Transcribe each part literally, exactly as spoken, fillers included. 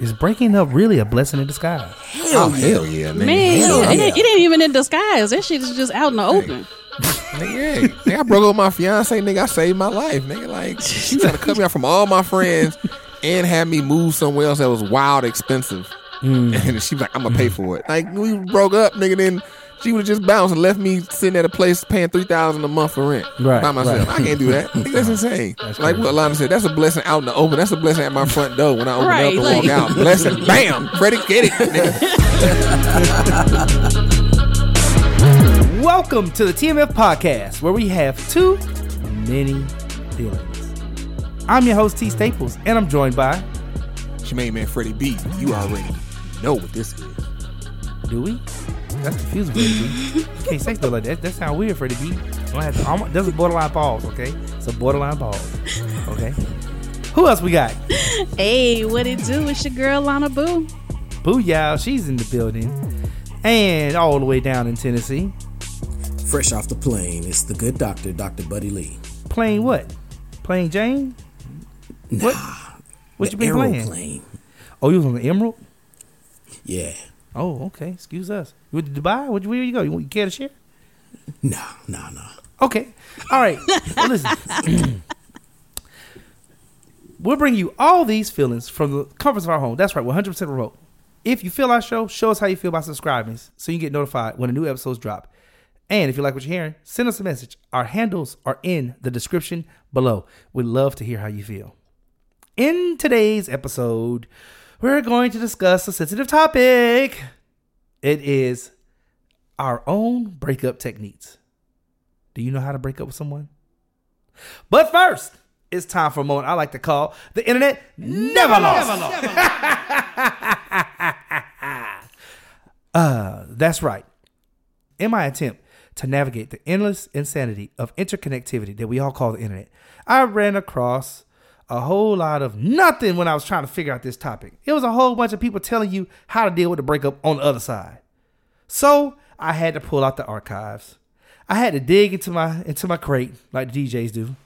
Is breaking up really a blessing in disguise? Hell, oh, yeah. hell yeah, man. Man, hell it, yeah. It, it ain't even in disguise. That shit is just out in the hey. open. Nigga, hey. nigga, I broke up my fiance, nigga. I saved my life, nigga. Like, she trying to cut me out from all my friends and have me move somewhere else that was wild expensive. Mm. And she was like, I'm going to pay for it. Like, we broke up, nigga, then she would have just bounced and left me sitting at a place paying three thousand dollars a month for rent right, by myself. Right. I can't do that. Nigga, that's insane. That's like what Alana said, that's a blessing out in the open. That's a blessing at my front door when I open right, up and like- walk out. Blessing. Bam. Credit, get it, nigga. Welcome to the T M F Podcast, where we have too many feelings. I'm your host, T. Staples, and I'm joined by... Jermaine Man Freddie B. You already know what this is. Do we? That's confusing, Freddie B. You can't say stuff like that. That sounds weird, Freddie B. Have to, almost, that's a borderline pause, okay? It's a borderline pause, okay? Who else we got? Hey, what it do? It's your girl, Lana Boo. Boo, y'all. She's in the building. And all the way down in Tennessee. Fresh off the plane, it's the good doctor, Dr. Buddy Lee. Playing what? Playing Jane? Nah, what? What you been playing? Plane. Oh, you was on the Emerald? Yeah. Oh, okay. Excuse us. You went to Dubai? Where you go? You care to share? No, no, no. Okay. All right. Well, listen. We'll bring you all these feelings from the comforts of our home. That's right. one hundred percent remote. If you feel our show, show us how you feel by subscribing so you can get notified when the new episodes drop. And if you like what you're hearing, send us a message. Our handles are in the description below. We'd love to hear how you feel. In today's episode, we're going to discuss a sensitive topic. It is our own breakup techniques. Do you know how to break up with someone? But first, it's time for a moment I like to call the internet Never, never Lost. Never lost. Never lost. uh, that's right. In my attempt to navigate the endless insanity of interconnectivity that we all call the internet, I ran across a whole lot of nothing when I was trying to figure out this topic. It was a whole bunch of people telling you how to deal with the breakup on the other side. So I had to pull out the archives. I had to dig into my into my crate like the D Js do.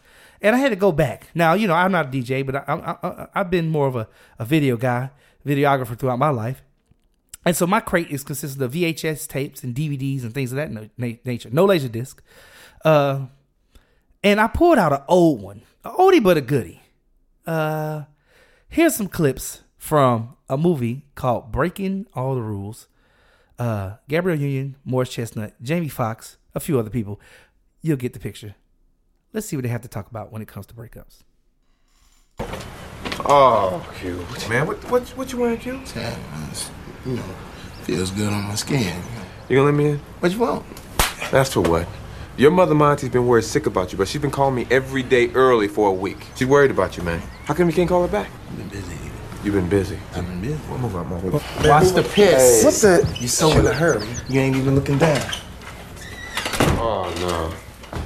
And I had to go back. Now, you know, I'm not a D J, but I, I, I, I've been more of a, a video guy, videographer throughout my life. And so my crate is consisted of V H S tapes and D V Ds and things of that no, na- nature. No laser disc. Uh, and I pulled out an old one. An oldie but a goodie. Uh, here's some clips from a movie called Breaking All the Rules. Uh, Gabrielle Union, Morris Chestnut, Jamie Foxx, a few other people. You'll get the picture. Let's see what they have to talk about when it comes to breakups. Oh, cute. Man, what what, what you wearing, cute? Yeah, you know, feels good on my skin. You gonna let me in? What you want? That's for what? Your mother, Monty's been worried sick about you, but she's been calling me every day early for a week. She's worried about you, man. How come you can't call her back? I've been busy. You've been busy? I've been busy. Well, move out, mom. Watch the piss. Hey. What's that? You so in a hurry. You ain't even looking down. Oh, no.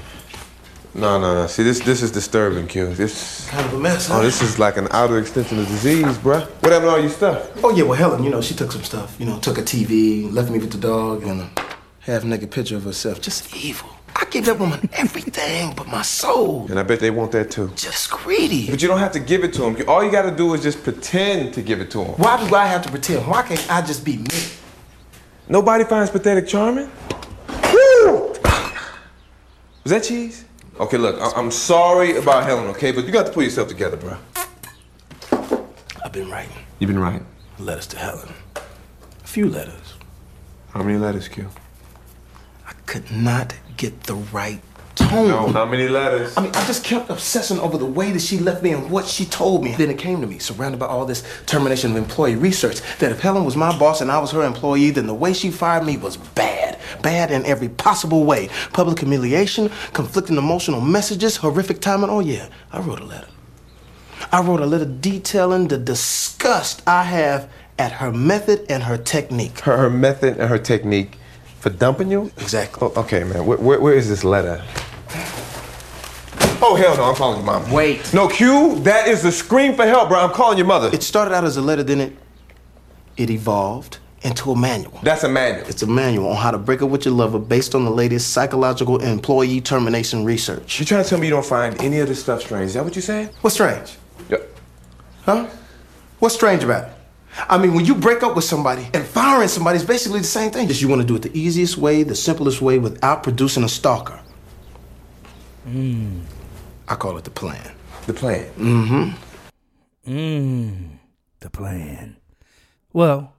No, no, no. See, this this is disturbing, Q. This kind of a mess. Huh? Oh, this is like an outer extension of disease, bruh. What happened to all your stuff? Oh, yeah, well, Helen, you know, she took some stuff. You know, took a T V, left me with the dog, and a half-naked picture of herself. Just evil. I give that woman everything but my soul. And I bet they want that, too. Just greedy. But you don't have to give it to them. All you got to do is just pretend to give it to them. Why do I have to pretend? Why can't I just be me? Nobody finds pathetic charming? Woo! Was that cheese? Okay, look, I- I'm sorry about Helen, okay? But you got to pull yourself together, bro. I've been writing. You've been writing? Letters to Helen. A few letters. How many letters, Q? I could not get the right tone. No, how many letters? I mean, I just kept obsessing over the way that she left me and what she told me. Then it came to me, surrounded by all this termination of employee research, that if Helen was my boss and I was her employee, then the way she fired me was bad. Bad in every possible way. Public humiliation, conflicting emotional messages, horrific timing. Oh, yeah, I wrote a letter. I wrote a letter detailing the disgust I have at her method and her technique. Her, her method and her technique for dumping you? Exactly. Oh, okay, man. Where, where, where is this letter? Oh, hell no, I'm calling your mom. Wait. No, Q, that is the scream for help, bro. I'm calling your mother. It started out as a letter, then it, it evolved into a manual. That's a manual. It's a manual on how to break up with your lover based on the latest psychological employee termination research. You trying to tell me you don't find any of this stuff strange? Is that what you're saying? What's strange? Yeah. Huh? What's strange about it? I mean, when you break up with somebody and firing somebody is basically the same thing. Just you want to do it the easiest way, the simplest way, without producing a stalker. Mm. I call it the plan. The plan. Mm-hmm. Mm. The plan. Well,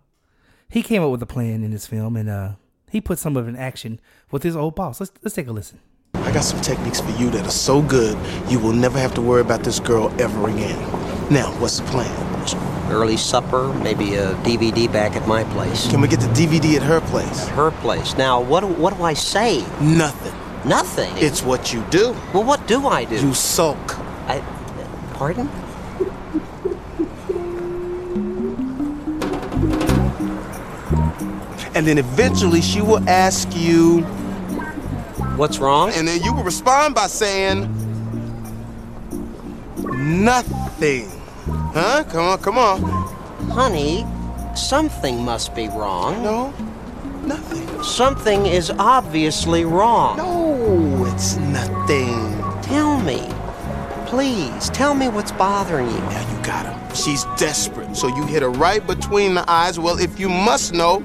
he came up with a plan in this film, and uh, he put some of it in action with his old boss. Let's let's take a listen. I got some techniques for you that are so good, you will never have to worry about this girl ever again. Now, what's the plan? Early supper, maybe a D V D back at my place. Can we get the D V D at her place? At her place. Now, what do, what do I say? Nothing. Nothing? It's what you do. Well, what do I do? You sulk. I... Pardon? And then eventually she will ask you... What's wrong? And then you will respond by saying... Nothing. Huh? Come on, come on. Honey, something must be wrong. No, nothing. Something is obviously wrong. No, it's nothing. Tell me. Please, tell me what's bothering you. Now you got her. She's desperate, so you hit her right between the eyes. Well, if you must know,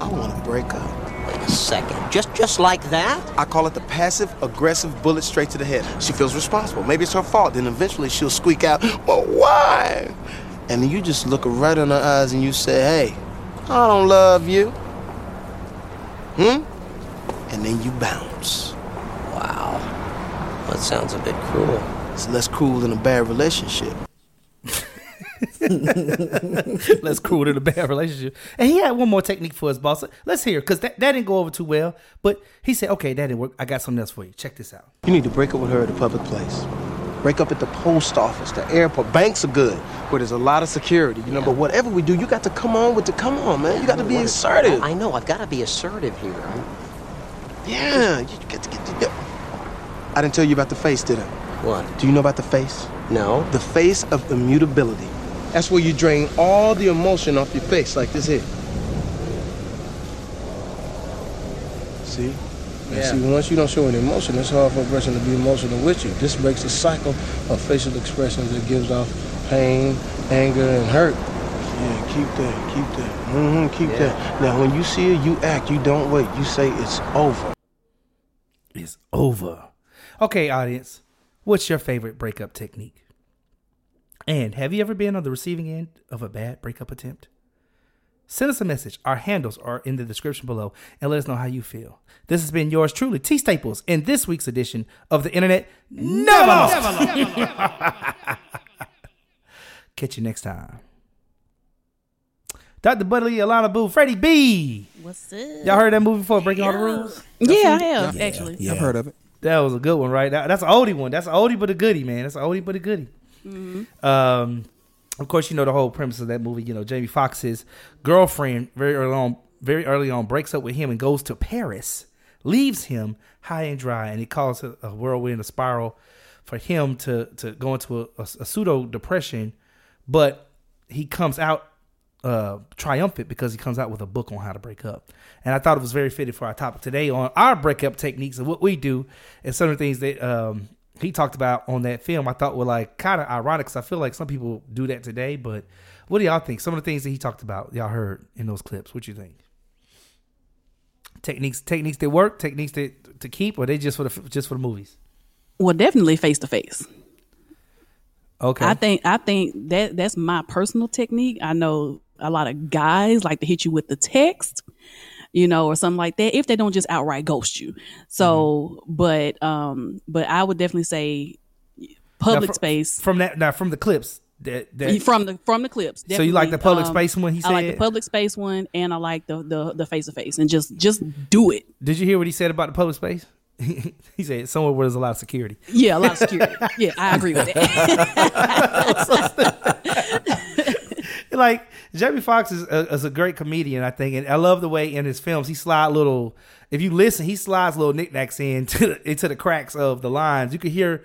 I want to break up. Wait a second. Just just like that? I call it the passive-aggressive bullet straight to the head. She feels responsible. Maybe it's her fault. Then eventually she'll squeak out, well, why? And then you just look her right in her eyes and you say, hey, I don't love you. Hmm? And then you bounce. Wow. That sounds a bit cruel. It's less cruel than a bad relationship. Less cruel than a bad relationship. And he had one more technique for his boss. Let's hear it, because that, that didn't go over too well. But he said, okay, that didn't work. I got something else for you. Check this out. You need to break up with her at a public place. Break up at the post office, the airport. Banks are good, where there's a lot of security, you know. Yeah. But whatever we do, you got to come on with the come on, man. You got to be assertive. I know. I've got to be assertive here. I'm... Yeah. You got to get the... I didn't tell you about the face, did I? What? Do you know about the face? No. The face of immutability. That's where you drain all the emotion off your face, like this here. See? Yeah. See, once you don't show any emotion, it's hard for a person to be emotional with you. This breaks the cycle of facial expressions that gives off pain, anger, and hurt. Yeah, keep that, keep that. Mm-hmm, keep yeah. that. Now, when you see it, you act, you don't wait. You say it's over. It's over. Okay, audience, what's your favorite breakup technique? And have you ever been on the receiving end of a bad breakup attempt? Send us a message. Our handles are in the description below, and let us know how you feel. This has been yours truly, T Staples, in this week's edition of the Internet Never Lost. Never Lost. Never Lost. Catch you next time. Doctor Budley, Alana Boo, Freddie B. What's up? Y'all heard that movie before, Breaking yeah. All the Rules? Y'all yeah, I have, yeah, actually. Yeah. I've heard of it. That was a good one, right? That, that's an oldie one. That's an oldie but a goodie, man. That's an oldie but a goodie. Mm-hmm. Um, of course, you know the whole premise of that movie. You know, Jamie Foxx's girlfriend very early on, very early on, breaks up with him and goes to Paris, leaves him high and dry, and it causes a whirlwind, a spiral, for him to to go into a, a, a pseudo depression. But he comes out uh, triumphant because he comes out with a book on how to break up. And I thought it was very fitting for our topic today on our breakup techniques and what we do and certain things that. Um, He talked about on that film, I thought were like kind of ironic, because I feel like some people do that today. But what do y'all think? Some of the things that he talked about, y'all heard in those clips. What you think? Techniques, techniques that work, techniques that to keep, or they just for the just for the movies? Well, definitely face to face. Okay, I think I think that that's my personal technique. I know a lot of guys like to hit you with the text, you know, or something like that, if they don't just outright ghost you. So, mm-hmm. but um, but I would definitely say public now, from, space from that. Now, from the clips that, that from the from the clips. So you like the public um, space one? He I said I like the public space one, and I like the the the face to face, and just just do it. Did you hear what he said about the public space? He said somewhere where there's a lot of security. Yeah, a lot of security. Yeah, I agree with that. like Jamie Foxx is a, is a great comedian, I think, and I love the way in his films he slide little. If you listen, he slides little knickknacks in to the, into the cracks of the lines. You could hear.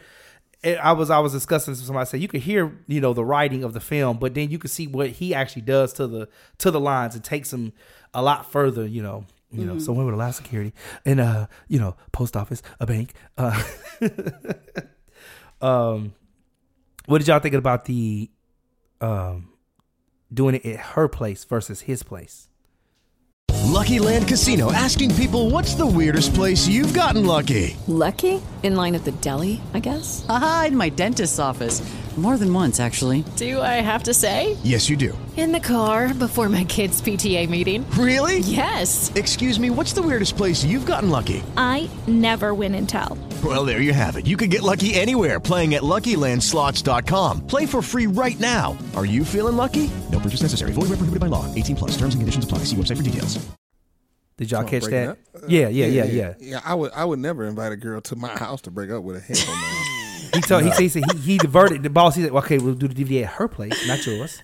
I was I was discussing this with somebody. I said you could hear, you know, the writing of the film, but then you could see what he actually does to the to the lines. It takes him a lot further, you know. You mm-hmm. know, someone with a lot of security and uh, you know, post office, a bank. Uh, um, what did y'all think about the um doing it at her place versus his place? Lucky Land Casino, asking people, what's the weirdest place you've gotten lucky? Lucky? In line at the deli, I guess? Aha, in my dentist's office. More than once, actually. Do I have to say? Yes, you do. In the car, before my kids' P T A meeting. Really? Yes. Excuse me, what's the weirdest place you've gotten lucky? I never win and tell. Well, there you have it. You can get lucky anywhere, playing at Lucky Land Slots dot com. Play for free right now. Are you feeling lucky? No purchase necessary. Void where prohibited by law. eighteen plus. Terms and conditions apply. See website for details. Did y'all catch that? Uh, yeah, yeah, yeah, yeah, yeah. Yeah, I would I would never invite a girl to my house to break up with a hell man. he told no. he said he, he diverted the boss. He said, okay, we'll do the D V D at her place, not yours.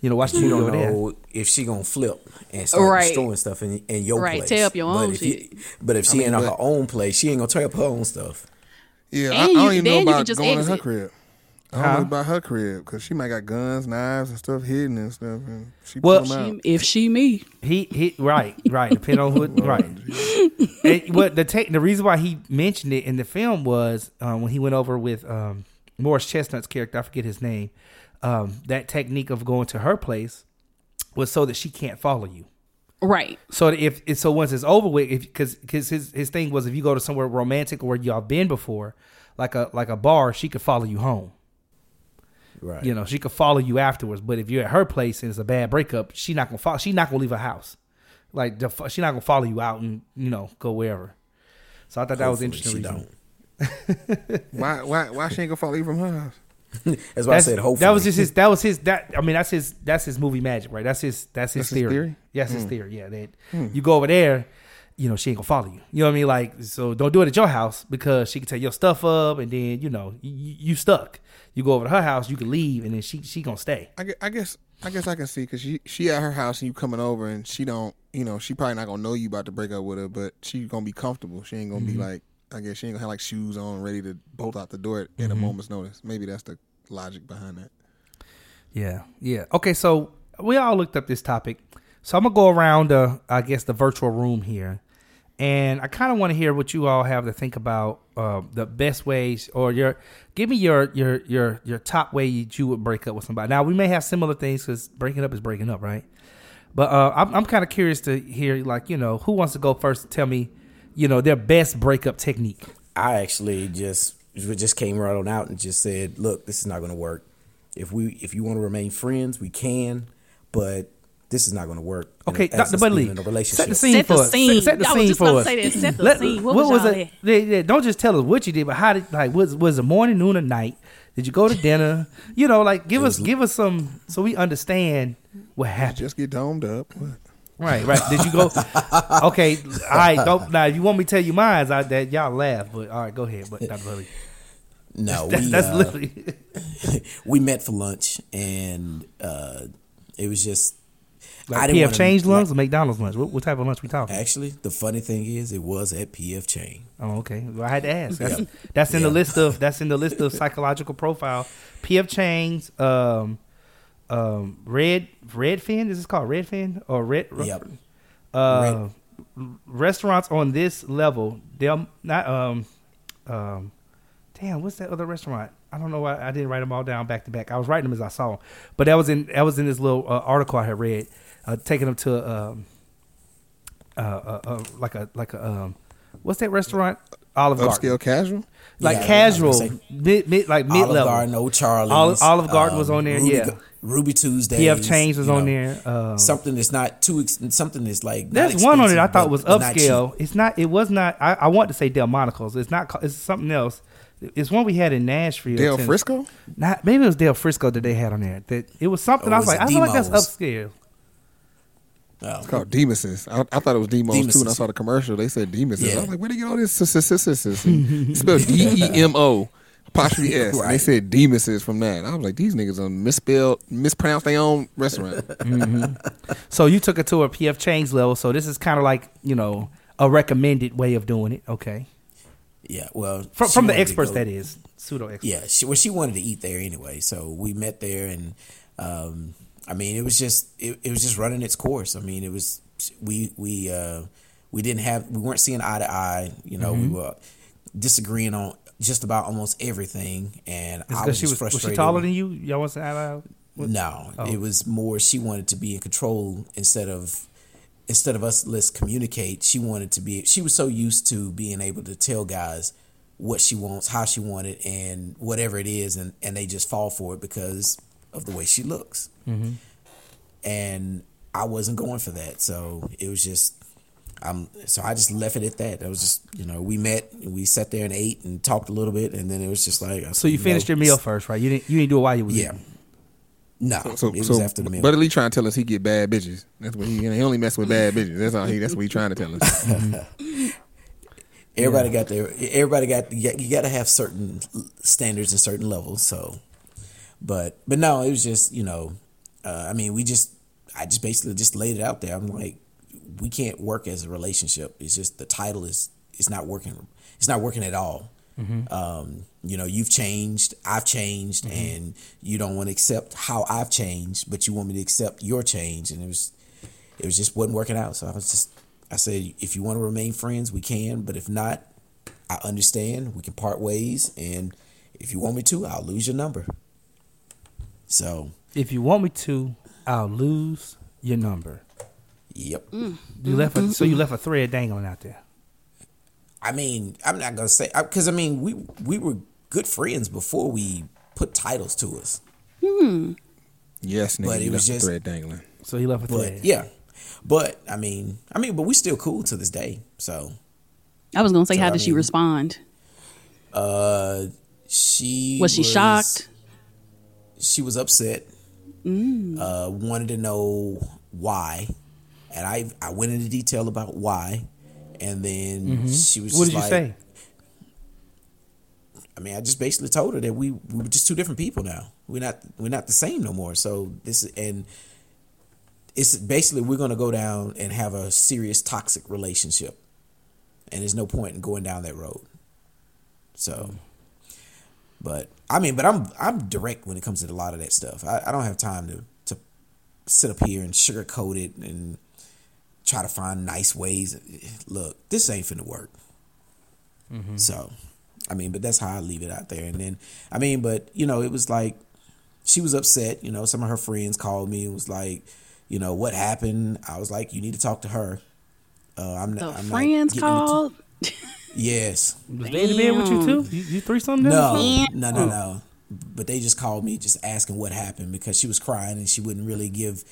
You know, watch the D V D over there. You don't know if she gonna flip and start right. storing stuff in, in your right. place. Right, tear up your own but shit. If you, but if she I mean, in but, her own place, she ain't gonna tear up her own stuff. Yeah, I, I don't even know about going to her crib. I don't huh? know about her crib because she might got guns, knives, and stuff hidden and stuff. And she well, pull them out. She, if she me, he he right right depending on who right. And what the ta- the reason why he mentioned it in the film was um, when he went over with um, Morris Chestnut's character, I forget his name. Um, that technique of going to her place was so that she can't follow you, right? So if so, once it's over with, if because because his his thing was if you go to somewhere romantic or where y'all been before, like a like a bar, she could follow you home. Right. You know, she could follow you afterwards, but if you're at her place and it's a bad breakup, she not gonna follow, she not gonna leave her house, like she not gonna follow you out and you know go wherever. So I thought that Hopefully was interesting. She don't. why why why she ain't gonna follow you from her house? That's why I said hopefully. That was just his. That was his. That I mean, that's his. That's his movie magic, right? That's his. That's his that's theory. His theory. Yes, mm. his theory. Yeah, that mm. you go over there, you know, she ain't gonna follow you. You know what I mean? Like, so don't do it at your house because she can take your stuff up, and then you know you, you stuck. You go over to her house, you can leave, and then she she gonna stay. I guess I guess I, guess I can see because she she at her house and you coming over, and she don't, you know, she probably not gonna know you about to break up with her, but she gonna be comfortable. She ain't gonna mm-hmm. be like, I guess she ain't gonna have like shoes on, ready to bolt out the door at mm-hmm. a moment's notice. Maybe that's the logic behind that. Yeah, yeah. Okay, so we all looked up this topic. So I'm gonna go around, uh, I guess, the virtual room here, and I kind of want to hear what you all have to think about uh, the best ways, or your give me your your your your top way you would break up with somebody. Now we may have similar things because breaking up is breaking up, right? But uh, I'm, I'm kind of curious to hear, like, you know, who wants to go first and tell me, you know, their best breakup technique. I actually just just came right on out and just said, look, this is not going to work. If we if you want to remain friends, we can, but this is not going to work. Okay, Doctor Budley, set the scene set for the us. Scene. Set, set the I scene for us. I was just going to say that. Set the Let, scene. What, what was, was it? They, they, don't just tell us what you did, but how did, like, was was it morning, noon, or night? Did you go to dinner? You know, like, give us, give us some, so we understand what happened. Just get domed up. What? Right, right. Did you go? Okay, all right. Don't, now, if you want me to tell you mine, I, that y'all laugh, but all right, go ahead. But Doctor Budley. No, that's, we, that's uh, literally. We met for lunch, and uh, it was just like P F. Chang's lunch, like, or McDonald's lunch. What, what type of lunch we talking? Actually, the funny thing is, it was at P F. Chang's. Oh, okay. Well, I had to ask. That's, yeah. that's in yeah. the list of that's in the list of psychological profile. P F. Chang's, um, um, Red Redfin. Is this called Redfin or Red? Yep. Uh, Red. Restaurants on this level, they're not. Um, um, Damn, what's that other restaurant? I don't know why I didn't write them all down back to back. I was writing them as I saw them, but that was in that was in this little uh, article I had read, uh, taking them to um, uh, uh, uh, like a like a um, what's that restaurant? Olive Garden. Upscale casual, like yeah, casual, mid, mid like mid level. Olive Garden, Old Charlie's. Olive, Olive Garden um, was on there. Ruby, yeah, Ruby Tuesdays. P F. Chang's was on know, there. Um, something that's not too. Ex- something that's like that's one on it. I thought was upscale. Not it's not. It was not. I, I want to say Delmonico's. It's not. It's something else. It's one we had in Nashville. Del Frisco? Not, maybe it was Del Frisco that they had on there. That It was something oh, I was like, I feel like that's upscale. Oh. It's called Demises. I, I thought it was Demos too, and I saw the commercial. They said Demises. Yeah. I was like, where do you get all this? It's spelled D E M O. apostrophe S. Right. And they said Demises from that. And I was like, these niggas are misspelled, mispronounced their own restaurant. Mm-hmm. So you took it to a P F. Chang's level. So this is kind of like, you know, a recommended way of doing it. Okay. Yeah, well, from from the experts, that is pseudo experts. Yeah, she, well, she wanted to eat there anyway, so we met there, and um, I mean, it was just it, it was just running its course. I mean, it was we we uh, we didn't have we weren't seeing eye to eye. You know, mm-hmm. we were disagreeing on just about almost everything, and it's I was, she was frustrated. Was she taller than you? Y'all was eye to eye? No, oh. It was more she wanted to be in control instead of. Instead of us, let's communicate. She wanted to be, she was so used to being able to tell guys what she wants, how she wanted, and whatever it is. And, and they just fall for it because of the way she looks. Mm-hmm. And I wasn't going for that. So it was just, I'm, so I just left it at that. I was just, you know, we met, we sat there and ate and talked a little bit. And then it was just like, said, so you finished no, your meal first, right? You didn't, you didn't do it while you were yeah. eating. No, so, so, it was so after the meal. Buddy Lee trying to tell us he get bad bitches. That's what he, he only mess with bad bitches. That's all he. That's what he trying to tell us. everybody yeah. got their. Everybody got. You got to have certain standards and certain levels. So, but but no, it was just you know, uh, I mean, we just I just basically just laid it out there. I'm like, we can't work as a relationship. It's just the title is it's not working. It's not working at all. Mm-hmm. Um, you know, you've changed, I've changed, mm-hmm. and you don't want to accept how I've changed, but you want me to accept your change. And it was, it was just wasn't working out. So I was just, I said, if you want to remain friends, we can, but if not, I understand we can part ways. And if you want me to, I'll lose your number. So if you want me to, I'll lose your number. Yep. Mm. You left a, so you left a thread dangling out there. I mean, I'm not going to say, because, I, I mean, we we were good friends before we put titles to us. Hmm. Yes, nigga, but it was just thread dangling. So he left with thread. Yeah. But, I mean, I mean, but we still cool to this day, so. I was going to say, so, how I did mean, she respond? Uh, she Was she was, shocked? She was upset. Mm. Uh, wanted to know why. And I I went into detail about why. And then mm-hmm. she was what just like... What did you say? I mean, I just basically told her that we, we were just two different people now. We're not we're not the same no more. So this... And it's basically we're going to go down and have a serious toxic relationship. And there's no point in going down that road. So... But, I mean, but I'm I'm direct when it comes to a lot of that stuff. I, I don't have time to, to sit up here and sugarcoat it and... try to find nice ways. Look, this ain't finna work. Mm-hmm. So, I mean, but that's how I leave it out there. And then, I mean, but, you know, it was like, she was upset. You know, some of her friends called me and was like, you know, what happened? I was like, you need to talk to her. Uh, I'm not. The I'm friends not called? T- yes. Was they in the bed with you too? You, you three something? No, no, no, oh. no. But they just called me just asking what happened because she was crying and she wouldn't really give...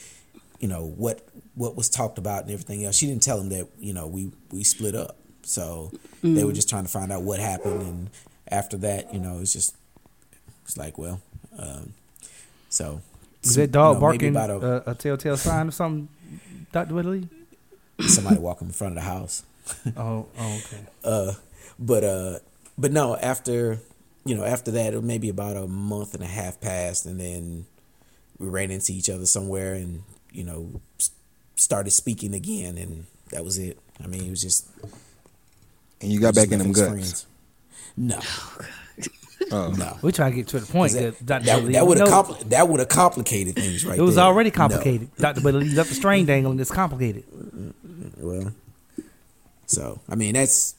you know, what what was talked about and everything else. She didn't tell them that, you know, we, we split up. So mm. they were just trying to find out what happened. And after that, you know, it's just, it's like, well, um, so. Is that dog you know, barking a, uh, a telltale sign or something, Doctor Whitley? Somebody walking in front of the house. oh, oh, okay. Uh, but, uh, but no, after, you know, after that, it was maybe about a month and a half passed. And then we ran into each other somewhere and, you know, started speaking again, and that was it. I mean, it was just. And you got back in them guts. Friends. No, oh. no. We try to get to the point that that, that, that would have compli- that would have complicated things, right? It was there. Already complicated, no. Doctor But you left the strain dangling. It's complicated. Well, so I mean, that's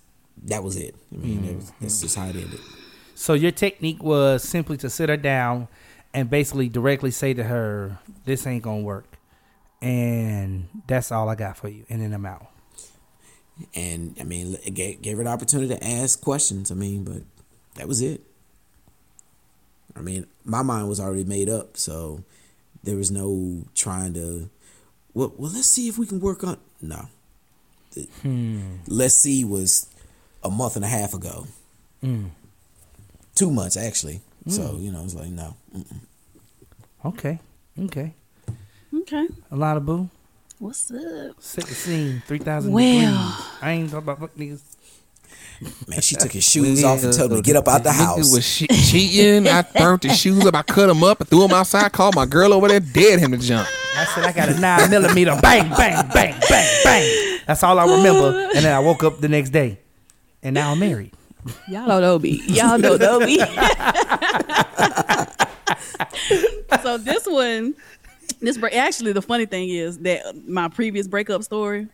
that was it. I mean, mm-hmm. that's just how it ended. So your technique was simply to sit her down and basically directly say to her, "This ain't gonna work." And that's all I got for you. And then I'm out. And I mean, it gave, gave her the opportunity to ask questions. I mean, but that was it. I mean, my mind was already made up, so there was no trying to. Well, well, let's see if we can work on. No. Hmm. Let's see was a month and a half ago. Mm. Two months actually. Mm. So you know, I was like, no. Mm-mm. Okay. Okay. Okay. A lot of boo. What's up? Set the scene. three thousand. Well. Degrees. I ain't talking about fuck niggas. Man, she took his shoes yeah, off and told me to get up out the house. Nigga was she- cheating. I burnt his shoes up. I cut him up and threw him outside. Called my girl over there, dared him to jump. I said, I got a nine millimeter. Bang, bang, bang, bang, bang. That's all I remember. And then I woke up the next day, and now I'm married. Y'all don't know me. Y'all don't know me. So this one, this break. Actually, the funny thing is that my previous breakup story.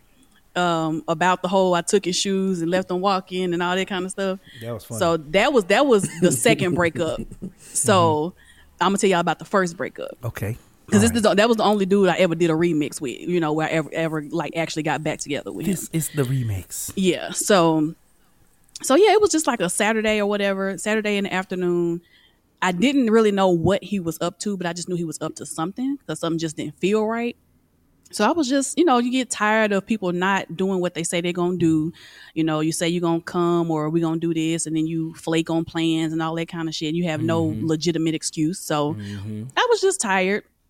Um, about the whole I took his shoes and left him walking and all that kind of stuff. That was funny. So that was that was the second breakup. So mm-hmm. I'm gonna tell y'all about the first breakup. Okay. Because this right. that was the only dude I ever did a remix with. You know, where I ever ever like actually got back together with this him. This is the remix. Yeah. So, so yeah, it was just like a Saturday or whatever. Saturday in the afternoon. I didn't really know what he was up to, but I just knew he was up to something because something just didn't feel right. So I was just, you know, you get tired of people not doing what they say they're going to do. You know, you say you're going to come or we're going to do this. And then you flake on plans and all that kind of shit. You have mm-hmm. no legitimate excuse. So mm-hmm. I was just tired.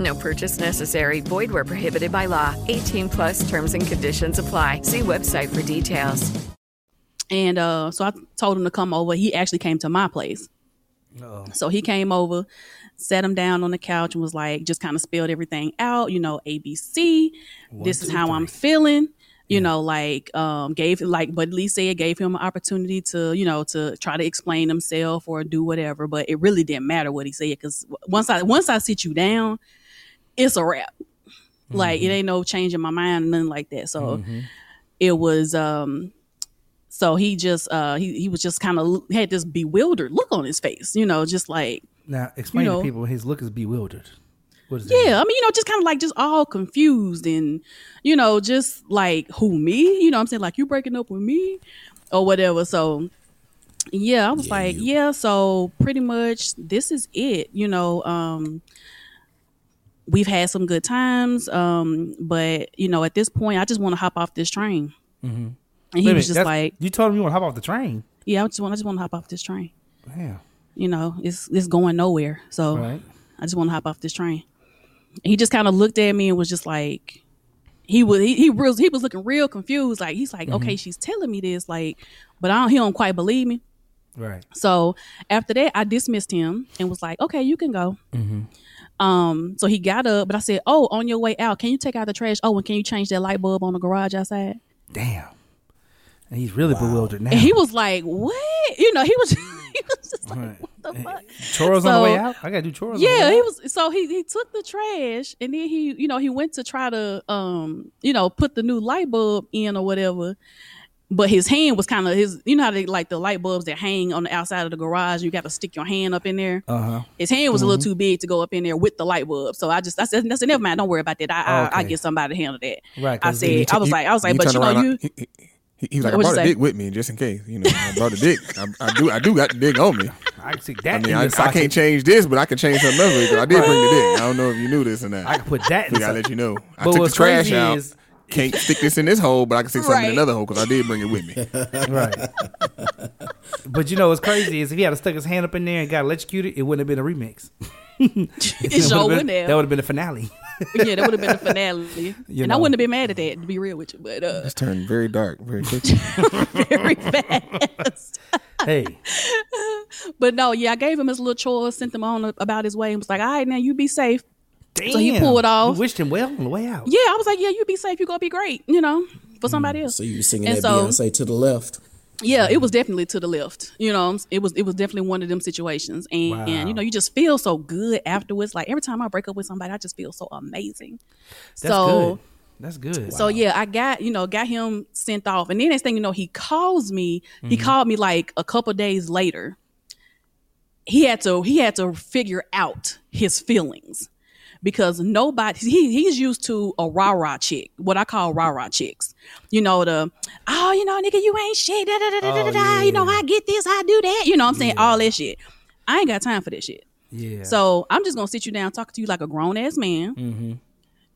No purchase necessary. Void where prohibited by law. eighteen plus terms and conditions apply. See website for details. And uh, so I told him to come over. He actually came to my place. Uh-oh. So he came over, sat him down on the couch and was like, just kind of spelled everything out, you know, A B C. One, this two, is how three. I'm feeling, you yeah. know, like um, gave like Bud Lee said, gave him an opportunity to, you know, to try to explain himself or do whatever. But it really didn't matter what he said, because once I once I sit you down, it's a wrap. Like mm-hmm. it ain't no changing my mind, nothing like that. So mm-hmm. it was. Um, so he just uh, he he was just kind of had this bewildered look on his face, you know, just like. Now explain you know, to people his look is bewildered. What is yeah, mean? I mean, you know, just kind of like just all confused and, you know, just like who me, you know, what I'm saying, like you breaking up with me or whatever. So yeah, I was yeah, like, you. yeah, so pretty much this is it, you know. Um, We've had some good times, um, but, you know, at this point, I just want to hop off this train. Mm-hmm. And he Wait was just like... You told him you want to hop off the train? Yeah, I just want I just want to hop off this train. Yeah. You know, it's it's going nowhere, so right. I just want to hop off this train. And he just kind of looked at me and was just like... He was he he, real, he was looking real confused. Like, he's like, mm-hmm. okay, she's telling me this, like, but I don't, he don't quite believe me. Right. So, after that, I dismissed him and was like, okay, you can go. Mm-hmm. Um, so he got up, but I said, oh, on your way out, can you take out the trash? Oh, and can you change that light bulb on the garage outside? Damn. And he's really wow. bewildered now. And he was like, what? You know, he was just, he was just like, right. what the fuck? Churros so, on the way out? I got to do churros yeah, on the way out. he was, so he, he took the trash and then he, you know, he went to try to, um, you know, put the new light bulb in or whatever. But his hand was kind of his, you know how they like the light bulbs that hang on the outside of the garage. You got to stick your hand up in there. Uh-huh. His hand was mm-hmm. a little too big to go up in there with the light bulb. So I just, I said, I said never mind. Don't worry about that. I, okay. I, I get somebody to handle that. Right. I said, t- I was you, like, I was like, you but you know, you. He, he, he, he was like, I brought a dick with me just in case. You know, I brought a dick. I, I do, I do got the dick on me. I see that. I mean, I, I can't change this, but I can change something else. Because I did bring the dick. I don't know if you knew this or not. I can put that. in I gotta let you know. I but took the trash out. Is, can't stick this in this hole, but I can stick something right. in another hole because I did bring it with me. Right. But you know what's crazy is if he had stuck his hand up in there and got electrocuted, it wouldn't have been a remix. It sure wouldn't have. That would have been a finale. Yeah, that would have been a finale. You and know. I wouldn't have been mad at that, to be real with you. But uh, it's turned very dark very quickly. Very fast. Hey. But no, yeah, I gave him his little chores, sent him on about his way and was like, all right, now you be safe. Damn. So he pulled off. You wished him well on the way out. Yeah, I was like, yeah, you be safe. You're going to be great, you know, for somebody mm, else. So you were singing and that so, Beyonce to the left. Yeah, it was definitely to the left. You know, it was it was definitely one of them situations. And, wow. and you know, you just feel so good afterwards. Like every time I break up with somebody, I just feel so amazing. That's so good. That's good. So wow. yeah, I got, you know, got him sent off. And then next thing you know, he calls me. Mm-hmm. He called me like a couple of days later. He had to he had to figure out his feelings. Because nobody, he he's used to a rah-rah chick, what I call rah-rah chicks. You know, the, oh, you know, nigga, you ain't shit, da da da da da da. You know, I get this, I do that. You know what I'm saying? Yeah. All that shit. I ain't got time for that shit. Yeah. So I'm just going to sit you down, talk to you like a grown-ass man. Mm-hmm.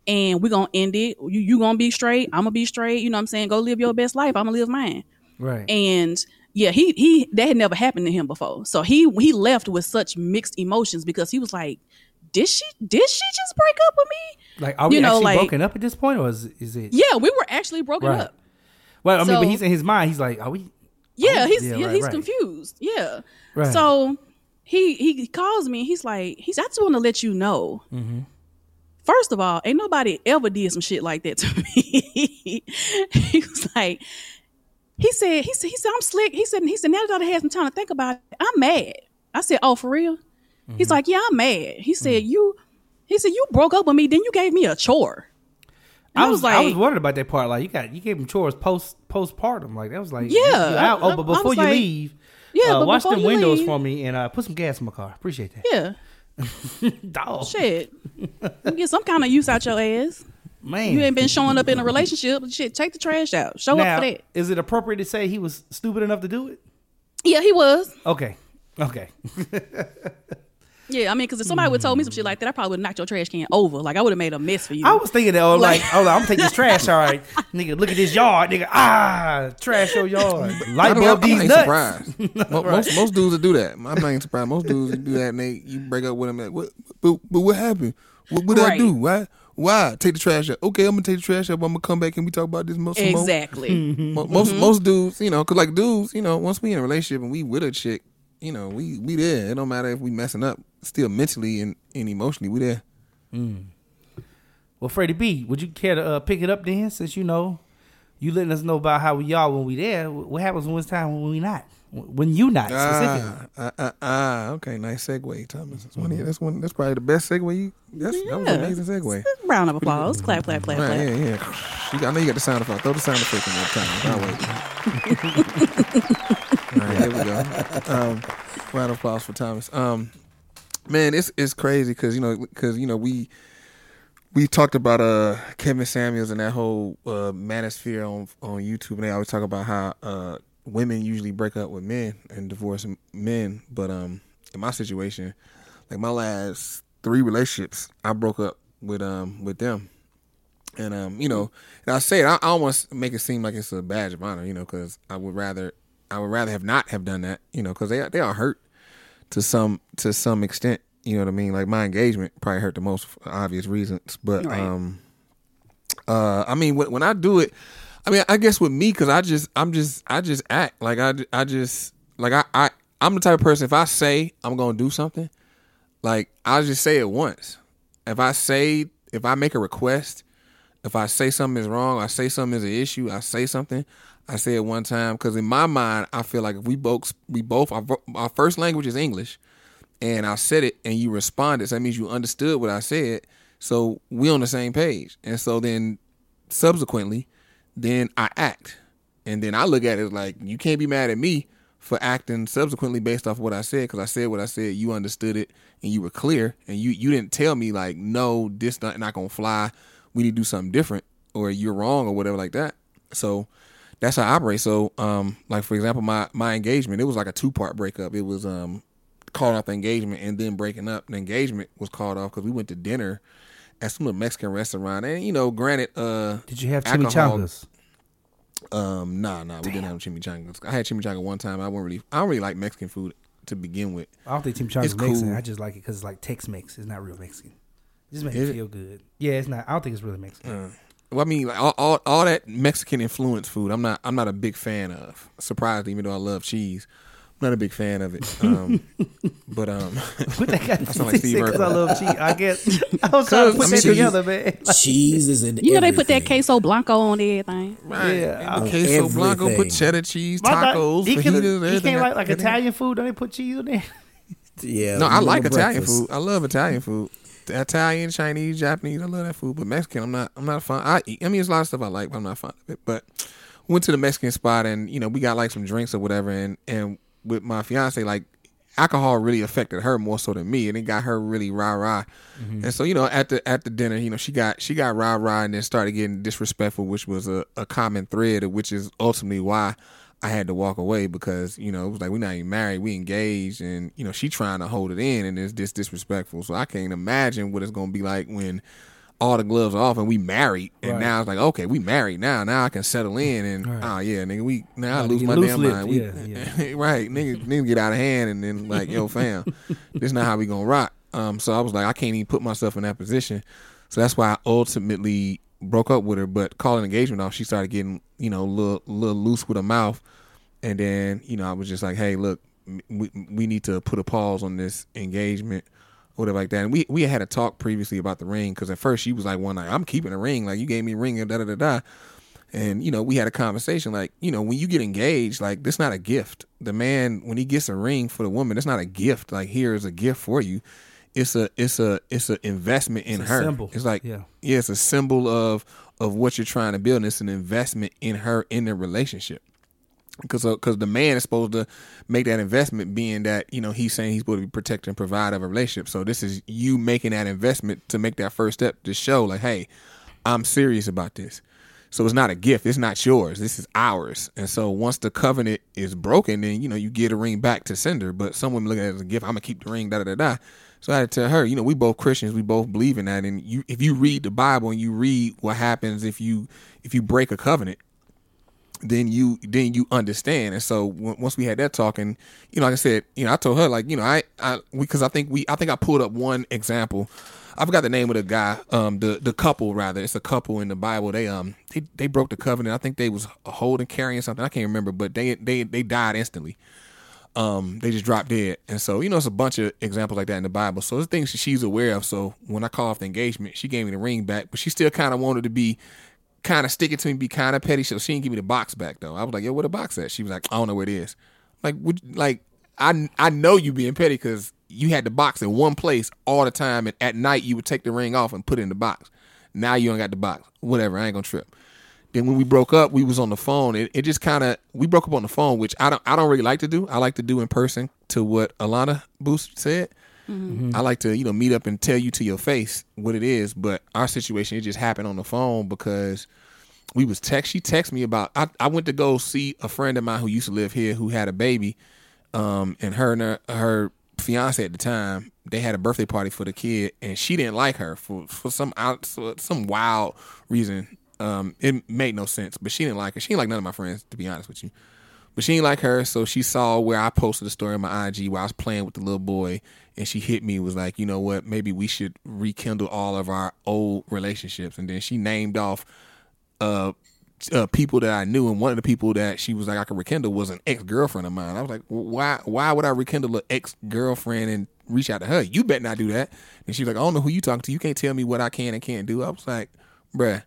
And we're going to end it. You, you going to be straight. I'm going to be straight. You know what I'm saying? Go live your best life. I'm going to live mine. Right. And... yeah, he he that had never happened to him before. So he he left with such mixed emotions because he was like, "Did she did she just break up with me?" Like, are we you know, actually like, broken up at this point, or is is it? Yeah, we were actually broken right. up. Well, I so, mean, but he's in his mind. He's like, "Are we?" Yeah, are we? he's yeah, yeah, right, he's right. confused. Yeah, right. So he he calls me. He's like, "He's I just want to let you know." Mm-hmm. First of all, ain't nobody ever did some shit like that to me. He was like. He said, he said, he said, I'm slick. He said, he said, now that I had some time to think about it, I'm mad. I said, oh, for real? Mm-hmm. He's like, yeah, I'm mad. He said, mm-hmm. you, he said, you broke up with me. Then you gave me a chore. I was, I was like, I was wondering about that part. Like you got, you gave him chores post postpartum. Like that was like, yeah. I, oh, but before you like, leave, yeah, uh, but wash the windows leave, for me and uh, put some gas in my car. Appreciate that. Yeah. Dog. Shit. You get some kind of use out your ass. Man. You ain't been showing up in a relationship. Shit, take the trash out. Show now, up for that. Is it appropriate to say he was stupid enough to do it? Yeah, he was. Okay. Okay. Yeah, I mean, because if somebody would have told me some shit like that, I probably would have knocked your trash can over. Like, I would have made a mess for you. I was thinking that, oh, like, oh, I'm taking this trash, all right. Nigga, look at this yard, nigga. Ah, trash your yard. Light bulb these nuts. I ain't surprised. Mo- right. most, most dudes would do that. I'm not even surprised. Most dudes would do that, and they, you break up with them. Like, what, but, but what happened? What, what did right. I do? Why? Why take the trash out? Okay, I'm gonna take the trash out, but I'm gonna come back and we talk about this most. Exactly. Mm-hmm. Most mm-hmm. most dudes, you know, cause like dudes, you know, once we in a relationship and we with a chick, you know, we we there. It don't matter if we messing up, still mentally and, and emotionally, we there. Mm. Well, Freddie B, would you care to uh, pick it up then? Since you know, you letting us know about how we are when we there. What happens when it's time when we not? When you not specifically? Ah, ah, ah, okay, nice segue, Thomas. That's one. Mm-hmm. That's one. That's probably the best segue. You. That's yeah. that was an amazing segue. Round of applause. Clap, clap, clap, right, clap. Yeah, yeah. You, I know you got the sound effect. Throw the sound effect in there, Thomas. All right, here we go. Um, round of applause for Thomas. Um, man, it's it's crazy because you know because you know we. We talked about uh, Kevin Samuels and that whole uh, manosphere on on YouTube, and they always talk about how uh, women usually break up with men and divorce men. But um, in my situation, like my last three relationships, I broke up with um with them, and um you know, and I say it, I, I almost make it seem like it's a badge of honor, you know, because I would rather I would rather have not have done that, you know, because they they are hurt to some to some extent. You know what I mean? Like my engagement probably hurt the most for obvious reasons, but right. um, uh, I mean, when, when I do it, I mean, I guess with me, cause I just, I'm just, I just act like I, I just like I, I, I'm the type of person. If I say I'm gonna do something, like I'll just say it once. If I say, if I make a request, if I say something is wrong, I say something is an issue, I say something, I say it one time. Cause in my mind, I feel like if we both, we both, our, our first language is English. And I said it and you responded. So that means you understood what I said. So we're on the same page. And so then subsequently, then I act. And then I look at it like, you can't be mad at me for acting subsequently based off what I said. Because I said what I said, you understood it and you were clear. And you, you didn't tell me like, no, this not, not going to fly. We need to do something different or you're wrong or whatever like that. So that's how I operate. So um, like, for example, my, my engagement, it was like a two part breakup. It was... um. called off the engagement and then breaking up. The engagement was called off because we went to dinner at some little Mexican restaurant. And, you know, granted, uh, did you have chimichangas? Um, nah, nah, Damn. we didn't have chimichangas. I had chimichanga one time. I wasn't really, I don't really like Mexican food to begin with. I don't think chimichanga is Mexican. Cool. I just like it because it's like Tex-Mex. It's not real Mexican. It just makes it feel good. Yeah, it's not. I don't think it's really Mexican. Uh, well, I mean, like, all, all all that Mexican influence food, I'm not. I'm not a big fan of. Surprised, even though I love cheese. Not a big fan of it, um, but um, what that got I sound like Steve Irwin. I love cheese. I guess I was trying to put I mean, that together, man. Cheese is in you know everything. They put that queso blanco on everything, right? Yeah, the queso everything. Blanco put cheddar cheese, tacos, fajitas. You can't can like like Italian food. Don't they put cheese on there? Yeah, no, I like Italian breakfast. Food. I love Italian food. Italian, Chinese, Japanese. I love that food, but Mexican, I'm not. I'm not fond. I eat. I mean, there's a lot of stuff I like, but I'm not fond of it. But went to the Mexican spot, and you know, we got like some drinks or whatever, and and. with my fiance, like alcohol really affected her more so than me, and it got her really rah rah. Mm-hmm. And so, you know, at the at the dinner, you know, she got she got rah rah, and then started getting disrespectful, which was a, a common thread, which is ultimately why I had to walk away because you know it was like we're not even married, we engaged, and you know she trying to hold it in, and it's just disrespectful. So I can't imagine what it's gonna be like when all the gloves are off and we married, and right. now it's like okay, we married now. Now I can settle in, and right. oh yeah, nigga, we now I lose my damn mind. We, yeah, yeah. right, nigga, nigga get out of hand, and then like yo, fam, this not how we gonna rock. Um, so I was like, I can't even put myself in that position. So that's why I ultimately broke up with her. But calling engagement off, she started getting you know a little, little loose with her mouth, and then you know I was just like, hey, look, we we need to put a pause on this engagement. Whatever like that. And we, we had a talk previously about the ring because at first she was like one night, I'm keeping a ring. Like you gave me a ring and da da da da. And, you know, we had a conversation like, you know, when you get engaged, like that's not a gift. The man, when he gets a ring for the woman, it's not a gift. Like here is a gift for you. It's a it's a it's an investment in it's her. Symbol. It's like yeah. yeah, it's a symbol of of what you're trying to build. And it's an investment in her in the relationship. Because because the man is supposed to make that investment being that, you know, he's saying he's supposed to be protector and provider of a relationship. So this is you making that investment to make that first step to show like, hey, I'm serious about this. So it's not a gift. It's not yours. This is ours. And so once the covenant is broken, then, you know, you get a ring back to sender. But some women look at it as a gift. I'm going to keep the ring, da, da, da, da. So I had to tell her, you know, we both Christians. We both believe in that. And you if you read the Bible and you read what happens if you if you break a covenant. Then you, then you understand, and so w- once we had that talk, and you know, like I said, you know, I told her like, you know, I, I, because I think we, I think I pulled up one example. I forgot the name of the guy, um, the the couple rather. It's a couple in the Bible. They um, they, they broke the covenant. I think they was holding, carrying something. I can't remember, but they they they died instantly. Um, they just dropped dead, and so you know, it's a bunch of examples like that in the Bible. So there's things she's aware of. So when I call off the engagement, she gave me the ring back, but she still kind of wanted to be. Kind of stick it to me, be kind of petty. So she didn't give me the box back though. I was like, "Yo, where the box at?" She was like, "I don't know where it is." Like, would, like I I know you being petty because you had the box in one place all the time, and at night you would take the ring off and put it in the box. Now you don't got the box. Whatever, I ain't gonna trip. Then when we broke up, we was on the phone. It, it just kind of we broke up on the phone, which I don't I don't really like to do. I like to do in person. To what Alana Booth said. Mm-hmm. I like to, you know, meet up and tell you to your face what it is, but our situation, it just happened on the phone because we was text. She texted me about, I, I went to go see a friend of mine who used to live here who had a baby, um, and her and her, her fiance at the time, they had a birthday party for the kid, and she didn't like her for, for some out, some wild reason. Um, it made no sense, but she didn't like her. She didn't like none of my friends, to be honest with you. But she ain't like her, so she saw where I posted a story on my I G where I was playing with the little boy, and she hit me and was like, you know what, maybe we should rekindle all of our old relationships. And then she named off uh, uh, people that I knew, and one of the people that she was like I could rekindle was an ex-girlfriend of mine. I was like, why Why would I rekindle an ex-girlfriend and reach out to her? You better not do that. And she was like, I don't know who you talking to. You can't tell me what I can and can't do. I was like, bruh.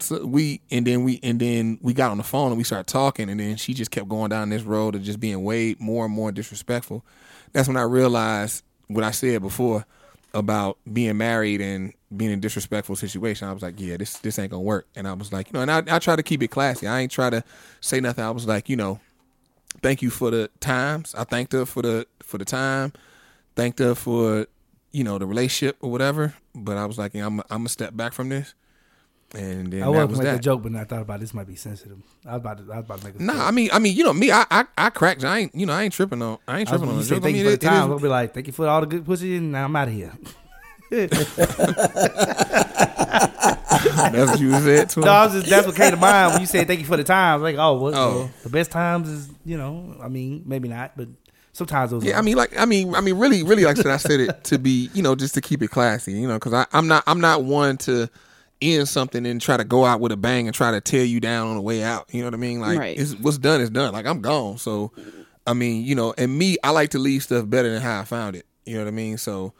So we and then we and then we got on the phone and we started talking, and then she just kept going down this road of just being way more and more disrespectful. That's when I realized what I said before about being married and being in a disrespectful situation. I was like, yeah, this this ain't gonna work. And I was like, you know, and I, I try to keep it classy. I ain't try to say nothing. I was like, you know, thank you for the times. I thanked her for the for the time. Thanked her for you know the relationship or whatever. But I was like, you know, I'm I'm gonna step back from this. And then I wanted to make a joke, but then I thought about it, this might be sensitive. I was about to, I was about to make a joke. Nah, I mean, I mean, you know me, I, I, I cracked. I ain't, you know, I ain't tripping on, I ain't tripping on. Thank you for the time. I'll be like, thank you for all the good pussy, and now I'm out of here. That's what you said to him. No, I was just, that's what came to mind when you said thank you for the time. Like, oh, what? Oh. The best times is, you know, I mean, maybe not, but. Sometimes those yeah, are. I mean, like, I mean, I mean, really, really, like I said, I said it to be, you know, just to keep it classy, you know, because I, I'm not, I'm not one to. In something and try to go out with a bang and try to tear you down on the way out. You know what I mean? Like right. It's, what's done is done. Like I'm gone. So I mean, you know, and me, I like to leave stuff better than how I found it. You know what I mean? So,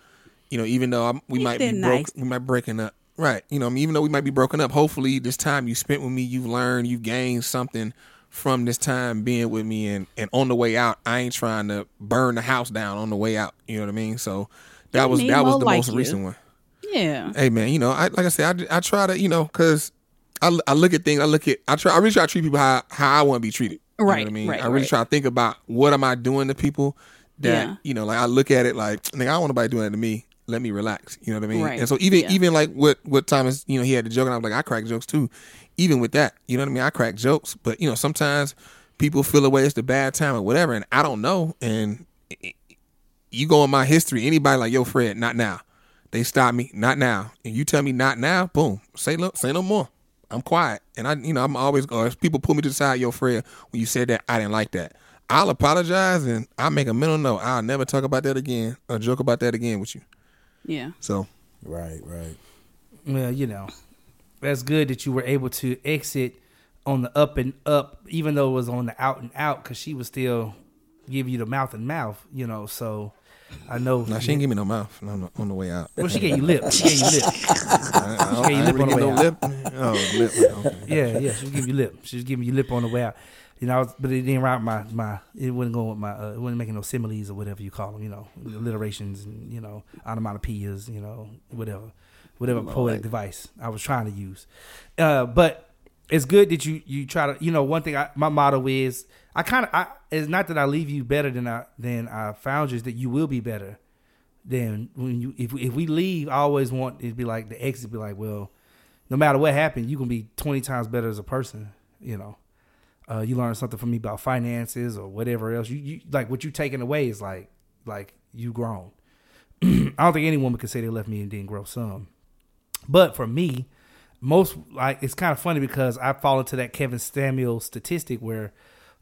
you know, even though I'm, we He's might be nice. broke, we might breaking up. Right. You know, I mean, even though we might be broken up, hopefully this time you spent with me, you've learned, you've gained something from this time being with me. And, and on the way out, I ain't trying to burn the house down on the way out. You know what I mean? So that you was that was the like most you. recent one. Yeah. Hey, man, you know, I like I said, I, I try to, you know, because I, I look at things, I look at, I try, I really try to treat people how, how I want to be treated. Right. You know what I mean? Right, I really right. try to think about what am I doing to people that, yeah. you know, like I look at it like, nigga, I don't want nobody doing that to me. Let me relax. You know what I mean? Right. And so even, yeah. even like what, what Thomas, you know, he had the joke and I was like, I crack jokes too. Even with that, you know what I mean? I crack jokes, but you know, sometimes people feel away. It's the bad time or whatever. And I don't know. And it, you go in my history, anybody like, yo, Fred, not now. They stop me, not now. And you tell me not now, boom, say look, say no more. I'm quiet. And I, you know, I'm always, or if people pull me to the side, yo, Fred, when you said that, I didn't like that. I'll apologize and I'll make a mental note. I'll never talk about that again or joke about that again with you. Yeah. So. Right, right. Well, you know, that's good that you were able to exit on the up and up, even though it was on the out and out, because she would still give you the mouth and mouth, you know, so. I know. No, she didn't give me no mouth on the, on the way out. Well, she gave you lip. She gave you lip. I, I, she gave you lip on the way no out. Lip. Oh, lip. Okay. Yeah, yeah. She was giving you lip. She was giving you lip on the way out. You know, I was, but it didn't route my, my, it wasn't going with my, uh, it wasn't making no similes or whatever you call them, you know, alliterations and, you know, onomatopoeias, you know, whatever, whatever poetic device I was trying to use. Uh, but it's good that you, you try to, you know, one thing I, my motto is, I kind of, I, it's not that I leave you better than I than I found you. It's that you will be better than when you. If if we leave, I always want it to be like the exit. Be like, well, no matter what happened, you can be twenty times better as a person. You know, uh, you learn something from me about finances or whatever else. You, you like what you taking away is like like you grown. I don't think any woman could say they left me and didn't grow some. But for me, most like it's kind of funny because I fall into that Kevin Samuels statistic where.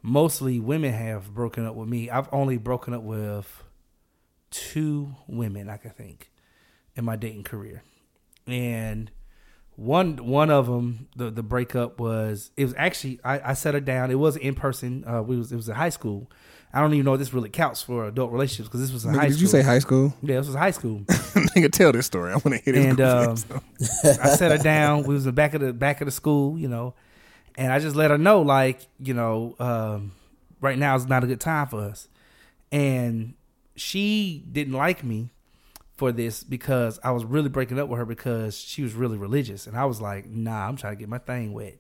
Mostly women have broken up with me. I've only broken up with two women, I can think, in my dating career. And one one of them, the, the breakup was, it was actually, I, I set her down. It wasn't in person. Uh, we was It was in high school. I don't even know if this really counts for adult relationships because this was in Nigga, high did school. Did you say high school? Yeah, this was high school. Nigga, tell this story. I want to hear this. And um, I set her down. We was in the back of the back of the school, you know. And I just let her know, like, you know, um, right now is not a good time for us. And she didn't like me for this because I was really breaking up with her because she was really religious. And I was like, nah, I'm trying to get my thing wet.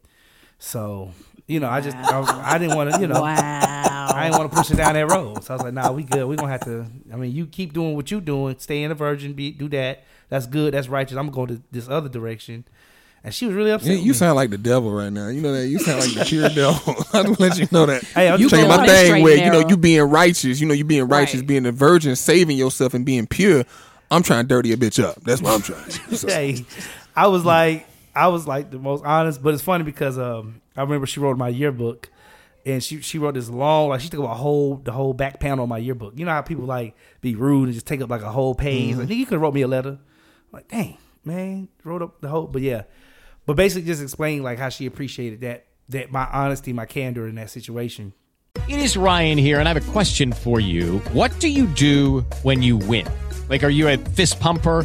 So, you know, wow. I just, I, was, I didn't want to, you know, wow. I didn't want to push her down that road. So I was like, nah, we good. We're going to have to, I mean, you keep doing what you're doing. Stay in a virgin, be, do that. That's good. That's righteous. I'm going to go this other direction. And she was really upset. Yeah, you with sound me. Like the devil right now. You know that you sound like the pure devil. I'm gonna let you know that. Hey, I'm you saying my thing where narrow. You know you being righteous, you know you being righteous, right. Being a virgin, saving yourself, and being pure. I'm trying to dirty a bitch up. That's what I'm trying. So. Hey, I was like, I was like the most honest. But it's funny because um, I remember she wrote my yearbook, and she she wrote this long like she took up a whole the whole back panel of my yearbook. You know how people like be rude and just take up like a whole page. Mm-hmm. Like you could have wrote me a letter. I'm like dang man, wrote up the whole. But yeah. But basically just explaining like how she appreciated that that my honesty, my candor in that situation. It is Ryan here, and I have a question for you. What do you do when you win? Like, are you a fist pumper?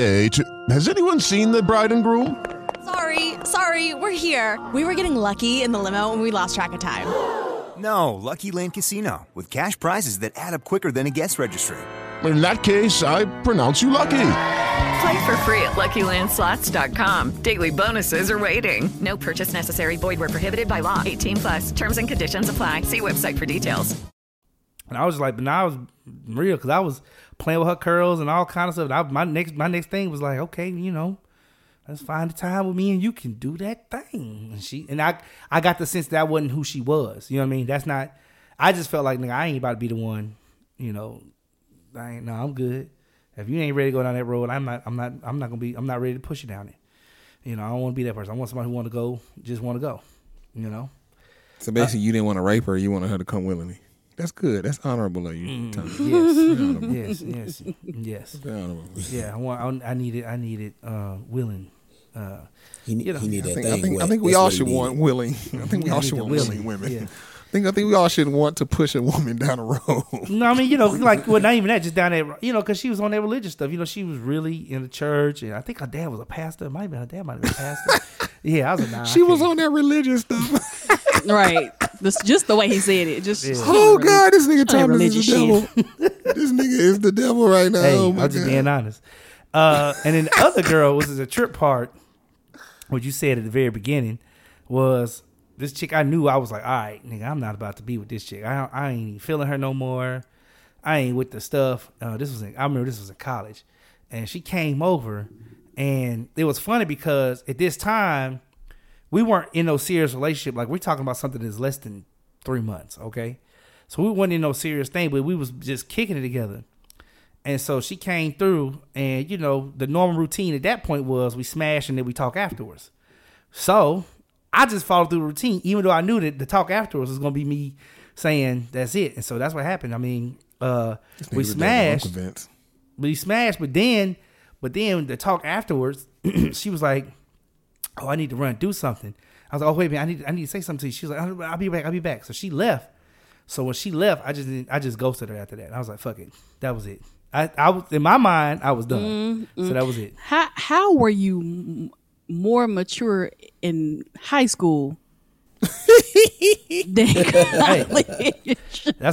To, has anyone seen the bride and groom? Sorry, sorry, we're here. We were getting lucky in the limo and we lost track of time. No, Lucky Land Casino, with cash prizes that add up quicker than a guest registry. In that case, I pronounce you lucky. Play for free at lucky land slots dot com. Daily bonuses are waiting. No purchase necessary. Void where prohibited by law. eighteen plus. Terms and conditions apply. See website for details. And I was like, but now I was real because I was playing with her curls and all kind of stuff. And I, my next, my next thing was like, okay, you know, let's find a time with me and you can do that thing. And she and I, I got the sense that wasn't who she was. You know what I mean? That's not. I just felt like, nigga, I ain't about to be the one, you know. I ain't, no, I'm good. If you ain't ready to go down that road, I'm not, I'm not, I'm not gonna be, I'm not ready to push you down it. You know, I don't want to be that person. I want somebody who want to go, just want to go, you know. So basically, uh, you didn't want to rape her. You wanted her to come willingly. That's good. That's honorable of you. Mm, Tommy. Yes, yes, yes, yes. Honorable. Yeah, I want. I needed. I needed uh, willing. Uh, he, you know, he need that thing. I think, I think we all should want willing. I think we all should want willing women. Yeah. I think I think we all shouldn't want to push a woman down the road. No, I mean, you know, like, well, not even that, just down that, you know, because she was on that religious stuff. You know, she was really in the church, and I think her dad was a pastor. It might have been her dad might have been a pastor. Yeah, I was like, nah. She was on that religious stuff. Right. This, just the way he said it. Just yeah. Oh, God, this nigga Thomas religious is the shit. Devil. This nigga is the devil right now. Hey, oh, I'm just God. Being honest. Uh, and then the other girl was the trip part, what you said at the very beginning, was this chick I knew. I was like, all right, nigga, I'm not about to be with this chick. I, I ain't even feeling her no more. I ain't with the stuff. Uh, this was in, I remember this was in college. And she came over. And it was funny because at this time, we weren't in no serious relationship. Like, we're talking about something that's less than three months, okay? So we weren't in no serious thing, but we was just kicking it together. And so she came through, and, you know, the normal routine at that point was we smash and then we talk afterwards. So I just followed through the routine, even though I knew that the talk afterwards was going to be me saying that's it. And so that's what happened. I mean, uh, we smashed. We smashed, but then... But then the talk afterwards, she was like, "Oh, I need to run do something." I was like, "Oh, wait a minute, I need I need to say something to you." She was like, "I'll, I'll be back, I'll be back." So she left. So when she left, I just I just ghosted her after that. And I was like, "Fuck it, that was it." I, I was in my mind, I was done. Mm-hmm. So that was it. How how were you m- more mature in high school? Hey, that's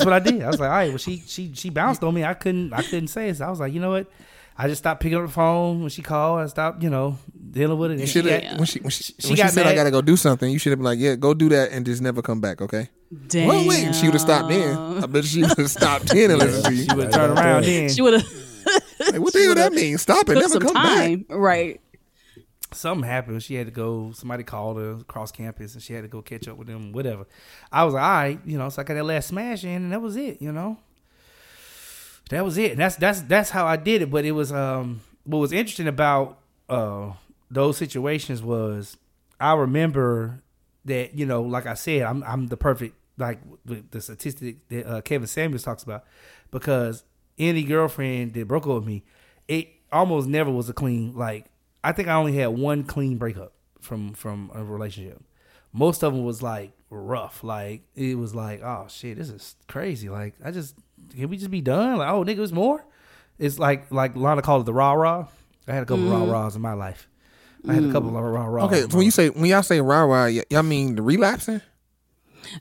what I did. I was like, "All right, well, she she she bounced on me. I couldn't I couldn't say it." So I was like, "You know what?" I just stopped picking up the phone when she called. I stopped, you know, dealing with it. And she got, yeah. When she, when she, she, when she said, mad. I got to go do something, you should have been like, yeah, go do that and just never come back, okay? Damn. Well, wait, she would have stopped then. I bet she would have stopped then and listened to you. She would have turned around then. She would have. Like, what the hell that mean? Stop it. Never come time. Back. Right. Something happened. She had to go. Somebody called her across campus and she had to go catch up with them, whatever. I was like, all right, you know, so I got that last smash in and that was it, you know? That was it. And that's that's that's how I did it. But it was um, what was interesting about uh, those situations was I remember that, you know, like I said, I'm I'm the perfect, like the statistic that uh, Kevin Samuels talks about, because any girlfriend that broke up with me, it almost never was a clean. Like, I think I only had one clean breakup from from a relationship. Most of them was like rough. Like, it was like, oh shit, this is crazy. Like, I just. Can we just be done? Like, oh, nigga, it's more. It's like, like Lana called it the rah rah. I had a couple mm. rah rahs in my life. I had mm. a couple of rah rahs. Okay, so when you say when y'all say rah rah, y- y'all mean the relapsing?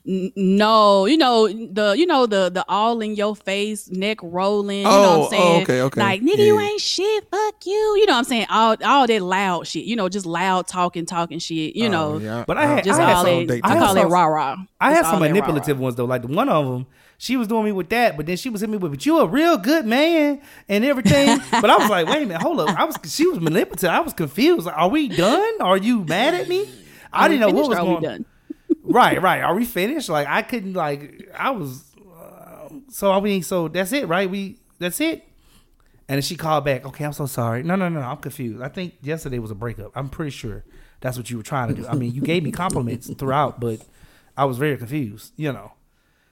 No, you know the you know the the all in your face, neck rolling. Oh, you know what I'm saying? Oh, okay, okay. Like, nigga, yeah. You ain't shit. Fuck you. You know what I'm saying? All all that loud shit. You know, just loud talking, talking shit. You oh, know. Yeah. But I had just I all had that. I call it rah rah. I had some manipulative ones though. Like the one of them. She was doing me with that, but then she was hitting me with, but you a real good man and everything. But I was like, wait a minute, hold up. I was she was manipulative. I was confused. Like, are we done? Are you mad at me? I didn't know what was going on. Right, right. Are we finished? Like, I couldn't, like, I was, uh, so I mean, so that's it, right? We, that's it. And then she called back. Okay, I'm so sorry. No, no, no, I'm confused. I think yesterday was a breakup. I'm pretty sure that's what you were trying to do. I mean, you gave me compliments throughout, but I was very confused, you know.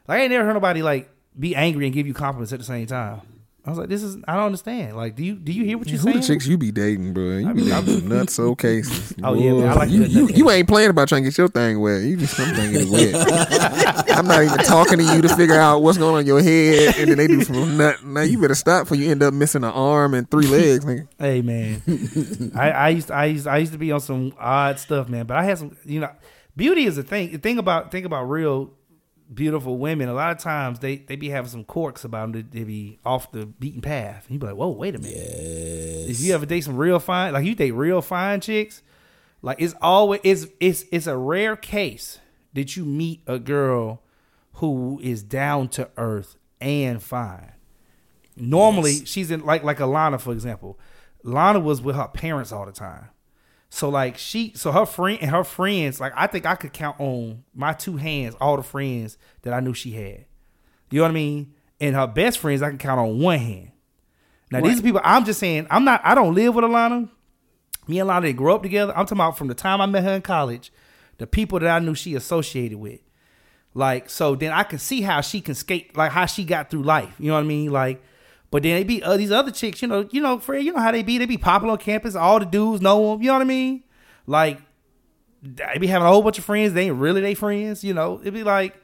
Like, I ain't never heard nobody, like, be angry and give you compliments at the same time. I was like, this is, I don't understand. Like, do you do you hear what you're saying? Who the chicks you be dating, bro? You I be mean, dating I'm, nuts old cases. Oh, Whoa. Yeah, man, I like you, you, you ain't playing about trying to get your thing wet. You just, I'm trying to get it wet. I'm not even talking to you to figure out what's going on in your head, and then they do some nut. Now, you better stop before you end up missing an arm and three legs, nigga. Hey, man. I, I, used to, I, used, I used to be on some odd stuff, man, but I had some, you know, beauty is a thing. The thing about, think about real beautiful women, a lot of times they, they be having some quirks about them. They be off the beaten path. And you be like, whoa, wait a minute. Yes. If you ever date some real fine, like you date real fine chicks, like it's always it's it's it's a rare case that you meet a girl who is down to earth and fine. Normally, yes. She's in like like Alana, for example. Lana was with her parents all the time. So like she, so her friend and her friends, like I think I could count on my two hands all the friends that I knew she had. You know what I mean? And her best friends, I can count on one hand. Now, right. These are people, I'm just saying, I'm not, I don't live with Alana. Me and Alana didn't grow up together. I'm talking about from the time I met her in college, the people that I knew she associated with. Like, so then I can see how she can skate, like how she got through life. You know what I mean? Like, but then they be uh, these other chicks, you know, you know, Fred, you know how they be. They be popular on campus. All the dudes know them. You know what I mean? Like, they be having a whole bunch of friends. They ain't really they friends. You know, it'd be like,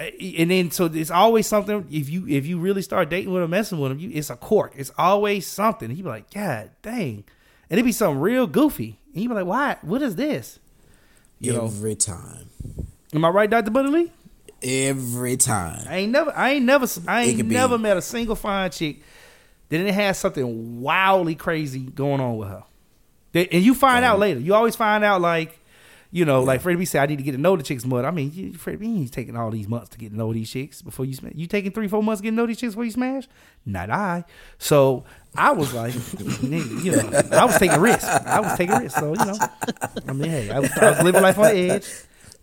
and then so it's always something. If you if you really start dating with them, messing with them, you, it's a cork. It's always something. He be like, God dang, and it be something real goofy. And you be like, why? What is this? You Every know. time. Am I right, Doctor Butterly? Every time. I ain't never, I ain't never, I ain't never be. met a single fine chick that didn't have something wildly crazy going on with her. That, and you find um, out later. You always find out, like, you know, yeah. like Freddie B said, I need to get to know the chicks more. I mean, you, Freddie B ain't taking all these months to get to know these chicks before you smash. You taking three, four months to get to know these chicks before you smash? Not I. So I was like, you know, I was taking risks. I was taking risks. So, you know, I mean, hey, I was, I was living life on the edge.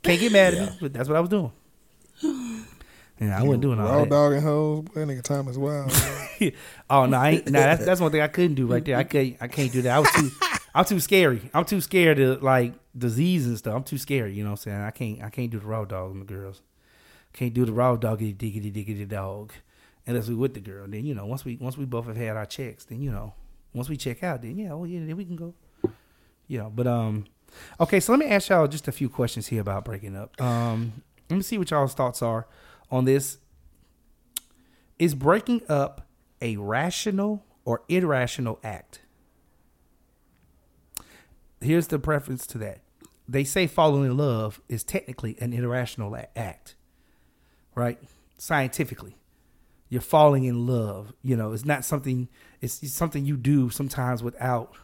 Can't get mad at yeah. me, but that's what I was doing. And I you wasn't doing all that. Raw dog and hoes, that nigga Tom is wild. oh no, I ain't, nah, that's that's one thing I couldn't do right there. I can't, I can't do that. I was too, I'm too scary. I'm too scared of like disease and stuff. I'm too scary. You know what I'm saying? I can't, I can't do the raw dog and the girls. Can't do the raw doggy diggity diggity dog unless we with the girl. Then you know, once we once we both have had our checks, then you know, once we check out, then yeah, well, yeah, then we can go. You know, but um. Okay, so let me ask y'all just a few questions here about breaking up. Um, let me see what y'all's thoughts are on this. Is breaking up a rational or irrational act? Here's the preference to that. They say falling in love is technically an irrational act, right? Scientifically, you're falling in love. You know, it's not something, it's, it's something you do sometimes without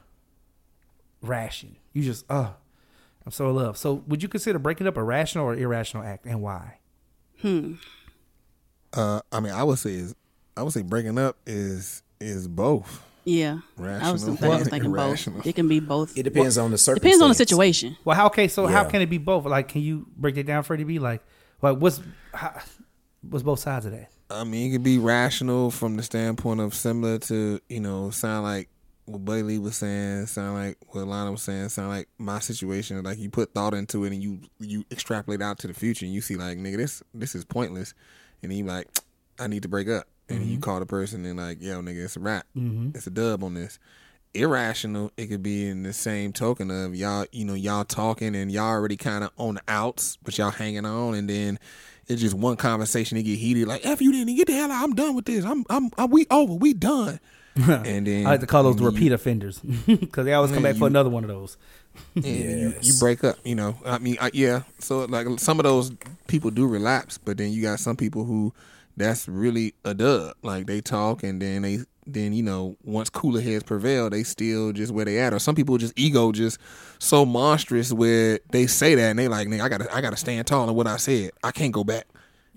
ration. You just, uh, I'm so in love. So would you consider breaking up a rational or irrational act, and why? Hmm. Uh, I mean, I would say is, I would say breaking up is is both. Yeah. Rational. I was thinking, I was thinking both. It can be both. It depends well, on the circumstance. Depends on the situation. Well, how, okay, so yeah. how can it be both? Like, can you break that down, Freddie B? Like, like what's how, what's both sides of that? I mean, it could be rational from the standpoint of similar to, you know, sound like what Buddy Lee was saying, sound like what Lana was saying, sound like my situation. Like, you put thought into it and you you extrapolate out to the future and you see like, nigga, this this is pointless. And then you like, I need to break up. And mm-hmm. you call the person and like, yo, nigga, it's a wrap. Mm-hmm. It's a dub on this. Irrational, it could be in the same token of y'all, you know, y'all talking and y'all already kind of on the outs, but y'all hanging on, and then it's just one conversation to get heated. Like, F you didn't get the hell out. I'm done with this. I'm I'm, I'm we over. We done. And then I like to call those repeat you, offenders because they always come back you, for another one of those. Yeah, you, you break up, you know. I mean, I, yeah. So like some of those people do relapse, but then you got some people who that's really a dub. Like they talk, and then they then you know once cooler heads prevail, they still just where they at. Or some people just ego just so monstrous where they say that and they like, nigga, I gotta I gotta stand tall on what I said. I can't go back.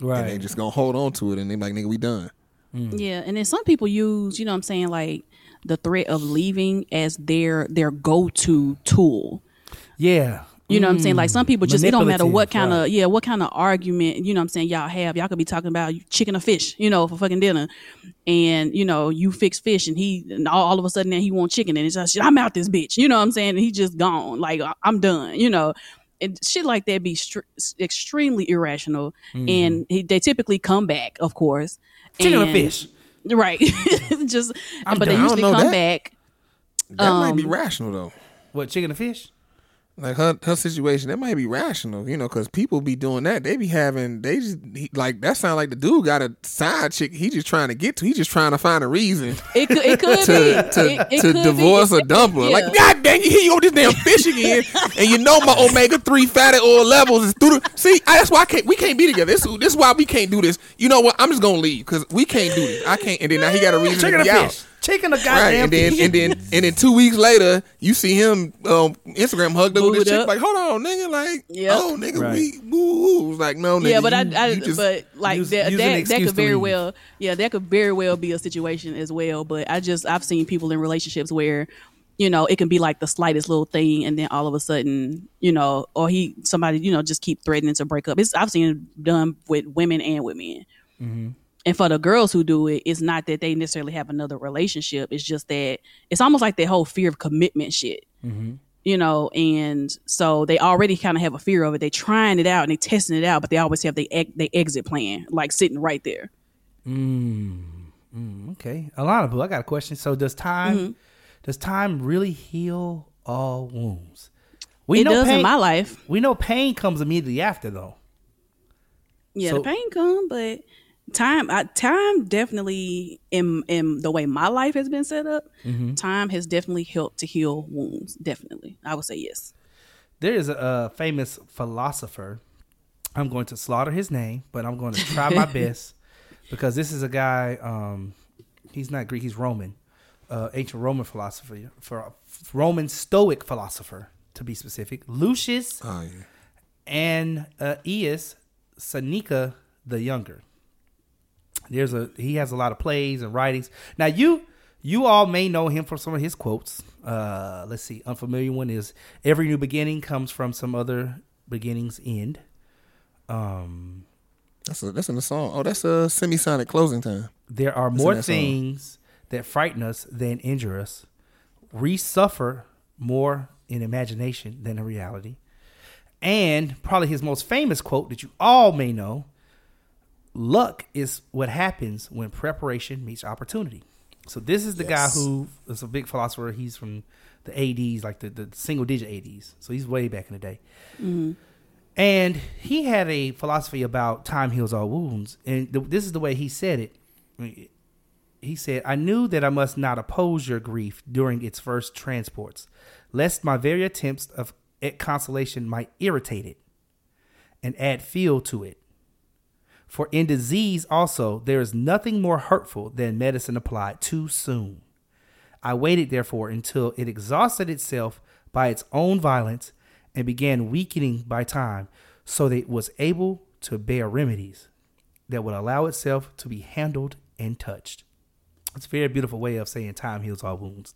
Right. And they just gonna hold on to it, and they like, nigga, we done. Mm. Yeah, and then some people use, you know what I'm saying, like the threat of leaving as their their go-to tool. Yeah. You know mm. what I'm saying? Like some people just, it don't matter what kind right. of, yeah, what kind of argument, you know what I'm saying, y'all have. Y'all could be talking about chicken or fish, you know, for fucking dinner. And, you know, you fix fish and he, and all, all of a sudden now he want chicken and it's just, I'm out this bitch. You know what I'm saying? And he just gone. Like, I'm done, you know. And shit like that be str- extremely irrational. Mm. And he, they typically come back, of course. Chicken and, or fish. Right. Just I'm but done. They usually come that. back. That um, might be rational though. What, chicken or fish? Like her her situation, that might be rational, you know, because people be doing that. They be having, they just, he, like, that sound like the dude got a side chick he just trying to get to. He just trying to find a reason. It could, it could to, be. To, it, it to could divorce be. Or dump her. Yeah. Like, God dang it, here you go, this damn fish again. And you know my omega three fatty oil levels is through the, see, I, that's why I can't, we can't be together. This, this is why we can't do this. You know what? I'm just going to leave because we can't do this. I can't, and then now he got a reason Chicken to be out. Fish. Chicken a goddamn right, and then fish. and then and then two weeks later, you see him um, Instagram hugged up Booed with this chick. Like, hold on, nigga. Like, yep. oh, nigga, right. we woo. Like, no, nigga. Yeah, but you, I, I you just but like use, that, use that, that could very leave. well, yeah, that could very well be a situation as well. But I just I've seen people in relationships where, you know, it can be like the slightest little thing, and then all of a sudden, you know, or he somebody, you know, just keep threatening to break up. It's I've seen it done with women and with men. Mm-hmm. And for the girls who do it, it's not that they necessarily have another relationship. It's just that it's almost like that whole fear of commitment shit. Mm-hmm. You know, and so they already kind of have a fear of it. They trying it out and they testing it out, but they always have the ex- they exit plan, like sitting right there. Mm, mm, okay. Alana, I got a question. So does time, mm-hmm. does time really heal all wounds? We it know does pain, in my life. We know pain comes immediately after, though. Yeah, so, the pain comes, but time, I, time definitely in in the way my life has been set up. Mm-hmm. Time has definitely helped to heal wounds. Definitely, I would say yes. There is a, a famous philosopher. I'm going to slaughter his name, but I'm going to try my best. Because this is a guy, um, he's not Greek, he's Roman, uh, ancient Roman philosopher, for Roman Stoic philosopher, to be specific. Lucius oh, yeah. Annaeus Seneca the Younger. There's a he has a lot of plays and writings. Now you you all may know him from some of his quotes. Uh, let's see, unfamiliar one is "Every new beginning comes from some other beginning's end." Um. That's a, that's in the song. Oh, that's a semisonic closing time. There are that's more things that frighten us than injure us. We suffer more in imagination than in reality. And probably his most famous quote that you all may know, luck is what happens when preparation meets opportunity. So this is the yes. guy who is a big philosopher. He's from the eighties, like the, the single digit eighties. So he's way back in the day. Mm-hmm. And he had a philosophy about time heals all wounds. And th- this is the way he said it. He said, "I knew that I must not oppose your grief during its first transports, lest my very attempts of at consolation might irritate it and add fuel to it. For in disease also, there is nothing more hurtful than medicine applied too soon. I waited, therefore, until it exhausted itself by its own violence and began weakening by time, so that it was able to bear remedies that would allow itself to be handled and touched." It's a very beautiful way of saying time heals all wounds.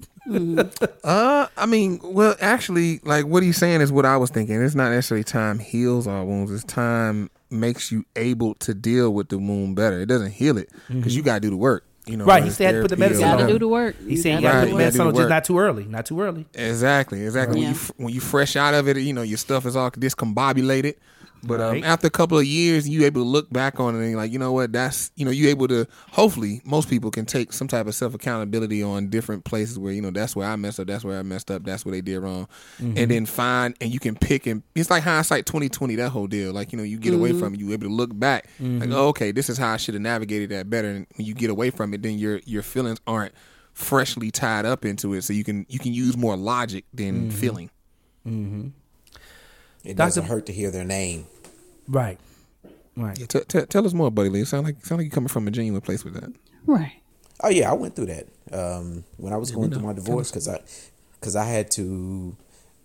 uh, I mean, well, actually, like what he's saying is what I was thinking. It's not necessarily time heals all wounds. It's time makes you able to deal with the wound better. It doesn't heal it because mm-hmm. you got to do the work. You know, right, he said to put the medicine on. You got to do the work. He said you got to put the medicine on, just not too early. Not too early. Exactly, exactly. Right. When, yeah. you, when you fresh out of it, you know, your stuff is all discombobulated. But right. um, after a couple of years, you able to look back on it and you're like, you know what, that's, you know, you able to, hopefully, most people can take some type of self-accountability on different places where, you know, that's where I messed up, that's where I messed up, that's where they did wrong. Mm-hmm. And then find, and you can pick and, it's like hindsight twenty twenty, that whole deal. Like, you know, you get mm-hmm. away from it, you able to look back. Mm-hmm. Like, oh, okay, this is how I should have navigated that better. And when you get away from it, then your your feelings aren't freshly tied up into it. So you can, you can use more logic than mm-hmm. feeling. Mm-hmm. It doesn't Doctor hurt to hear their name. Right. Right. Yeah, t- t- tell us more, buddy Lee. It sound like, sound like you're coming from a genuine place with that. Right. Oh, yeah. I went through that um, when I was going no, through my divorce because I, cause I had to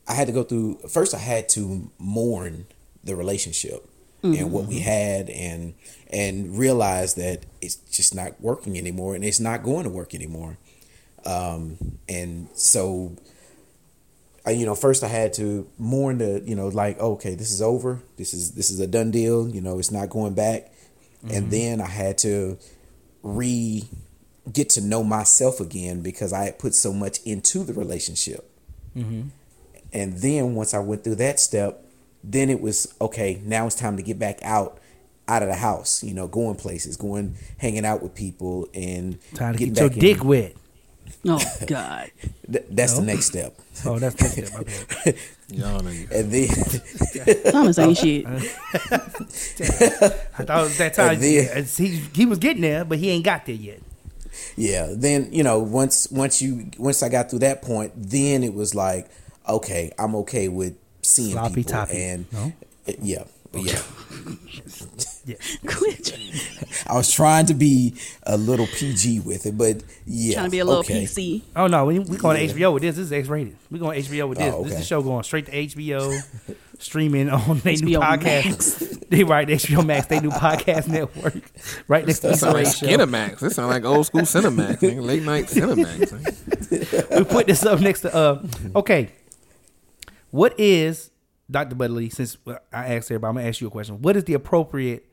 I had to go through. First, I had to mourn the relationship mm-hmm. and what we had and and realize that it's just not working anymore and it's not going to work anymore. Um, and so... You know, first I had to mourn the, you know, like, okay, this is over. This is this is a done deal. You know, it's not going back. Mm-hmm. And then I had to re get to know myself again because I had put so much into the relationship. Mm-hmm. And then once I went through that step, then it was, okay, now it's time to get back out, out of the house, you know, going places, going, hanging out with people and trying to get, get your in. dick wet. Oh God! That's no. the next step. Oh, that's the next step. Y'all ain't. And then Thomas ain't shit. I thought that time then, he, he was getting there, but he ain't got there yet. Yeah. Then you know, once once you once I got through that point, then it was like, okay, I'm okay with seeing Sloppy people, toppy. and no? yeah, yeah. Yeah. Quit. I was trying to be a little P G with it, but yeah, trying to be a little okay. P C. Oh no, we we going yeah. to H B O with this. This is X-rated. We going to H B O with this. Oh, okay. This is the show going straight to H B O, streaming on their new podcast. Max. They right H B O Max, they new podcast network. Right next that to the show. Cinemax. This sound like old school Cinemax, nigga. Late night Cinemax. We put this up next to. Uh, okay, what is? Doctor Budley, since I asked everybody, I'm going to ask you a question. What is the appropriate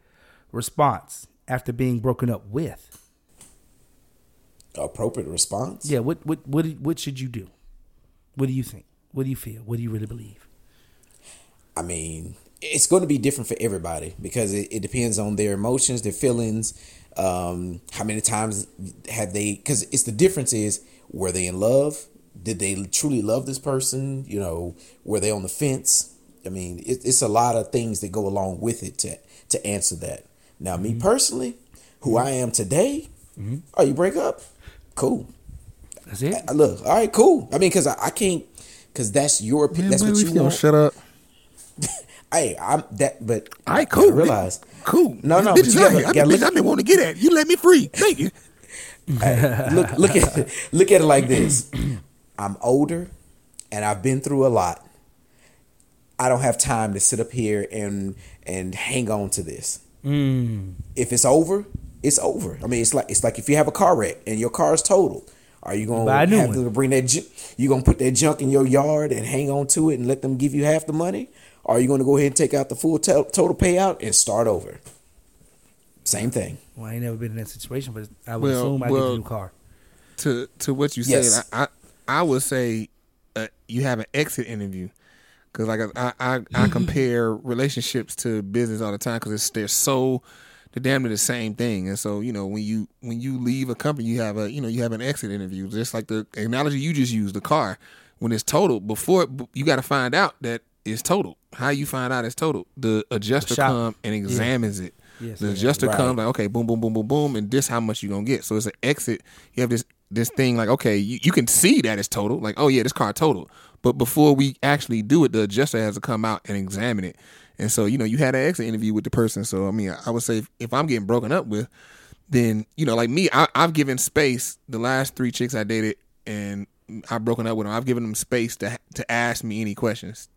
response after being broken up with? Appropriate response? Yeah. What what what what should you do? What do you think? What do you feel? What do you really believe? I mean, it's going to be different for everybody because it, it depends on their emotions, their feelings. Um, how many times have they? Because it's the difference is, were they in love? Did they truly love this person? You know, were they on the fence? I mean, it, it's a lot of things that go along with it to to answer that. Now, mm-hmm. me personally, who I am today. Mm-hmm. Oh, you break up? Cool. That's it. I, look, all right, cool. I mean, because I, I can't, because that's your opinion. That's what you want. Shut up. Hey, I'm that, but all right, cool. I realize, cool. No, no, but you gotta look. I've been wanting to get at you. Let me free. Thank you. Hey, look, look at it, look at it like this. I'm older, and I've been through a lot. I don't have time to sit up here and and hang on to this. Mm. If it's over. It's over. I mean, it's like it's like if you have a car wreck and your car is totaled, are you gonna have one. to bring that? Ju- you gonna put that junk in your yard and hang on to it and let them give you half the money? Or are you gonna go ahead and take out the full t- total payout and start over? Same thing. Well, I ain't never been in that situation, but I would well, assume I well, get a new car. To to what you yes. said, I, I I would say uh, you have an exit interview because like I I, I compare relationships to business all the time because they're so. They're damn near the same thing, and so you know when you when you leave a company, you have a you know you have an exit interview, just like the analogy you just used, the car. When it's totaled, before it, you got to find out that it's totaled. How you find out it's totaled? The adjuster comes and examines yeah. it. Yes, the adjuster right. comes like, okay, boom, boom, boom, boom, boom, and this how much you gonna get. So it's an exit. You have this this thing like, okay, you, you can see that it's totaled. Like, oh yeah, this car totaled. But before we actually do it, the adjuster has to come out and examine it. And so, you know, you had an exit interview with the person. So, I mean, I would say if, if I'm getting broken up with, then, you know, like me, I, I've given space. The last three chicks I dated and I've broken up with them, I've given them space to to ask me any questions,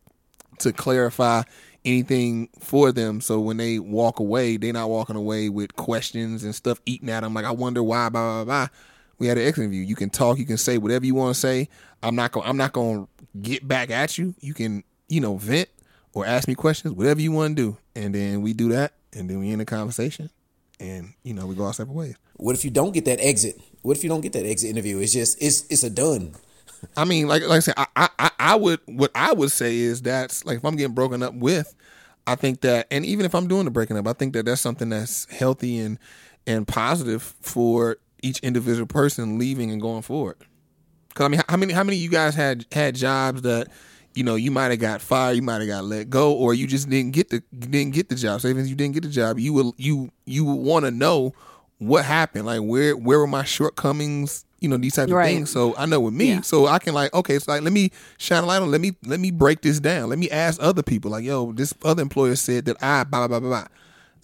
to clarify anything for them. So when they walk away, they're not walking away with questions and stuff eating at them. Like, I wonder why, blah, blah, blah. We had an exit interview. You can talk. You can say whatever you want to say. I'm not going I'm not going to get back at you. You can, you know, vent. Or ask me questions, whatever you want to do. And then we do that, and then we end the conversation, and, you know, we go our separate ways. What if you don't get that exit? What if you don't get that exit interview? It's just, it's it's a done. I mean, like like I said, I, I, I would, what I would say is that's, like, if I'm getting broken up with, I think that, and even if I'm doing the breaking up, I think that that's something that's healthy and, and positive for each individual person leaving and going forward. Because, I mean, how many, how many of you guys had had jobs that, you know, you might have got fired, you might have got let go, or you just didn't get the didn't get the job. So even if you didn't get the job, you will you you would want to know what happened, like where where were my shortcomings, you know, these types right. of things. So I know with me, yeah. so I can like, okay, it's like let me shine a light on, let me let me break this down, let me ask other people, like, yo, this other employer said that I blah blah blah blah.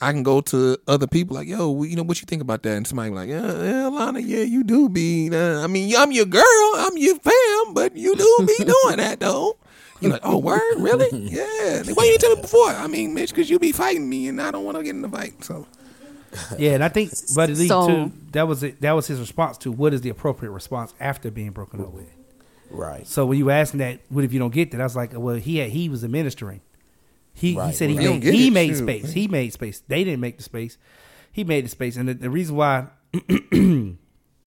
I can go to other people like, yo, you know, what you think about that? And somebody be like, yeah, yeah, Lana, yeah, you do be. Uh, I mean, I'm your girl, I'm your fam, but you do be doing that though. You're like, oh, word? Really? Yeah. Why you didn't tell me before? I mean, Mitch, because you be fighting me, and I don't want to get in a fight. So, yeah, and I think, Buddy Lee, so, too, that was it, that was his response to what is the appropriate response after being broken up with. Right. So when you were asking that, what if you don't get that? I was like, well, he had, he was administering. He right, he said right. he made, he made space. Man. He made space. They didn't make the space. He made the space, and the, the reason why.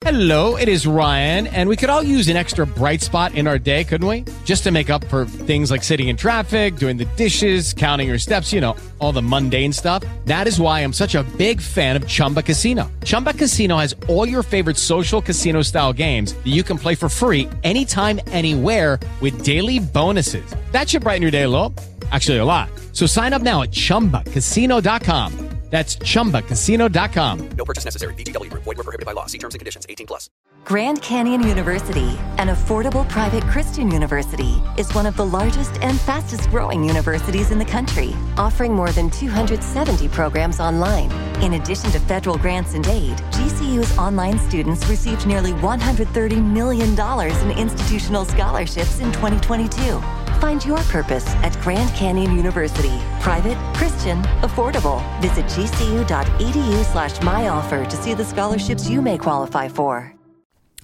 Hello, it is Ryan, and we could all use an extra bright spot in our day, couldn't we? Just to make up for things like sitting in traffic, doing the dishes, counting your steps, you know, all the mundane stuff. That is why I'm such a big fan of Chumba Casino. Chumba Casino has all your favorite social casino-style games that you can play for free anytime, anywhere with daily bonuses. That should brighten your day a little. Actually, a lot. So sign up now at chumba casino dot com. That's chumba casino dot com. No purchase necessary. V G W Group. Void where prohibited by law. See terms and conditions. eighteen plus. Grand Canyon University, an affordable private Christian university, is one of the largest and fastest growing universities in the country, offering more than two hundred seventy programs online. In addition to federal grants and aid, G C U's online students received nearly one hundred thirty million dollars in institutional scholarships in twenty twenty-two. Find your purpose at Grand Canyon University. Private, Christian, affordable. Visit g c u dot e d u slash my offer to see the scholarships you may qualify for.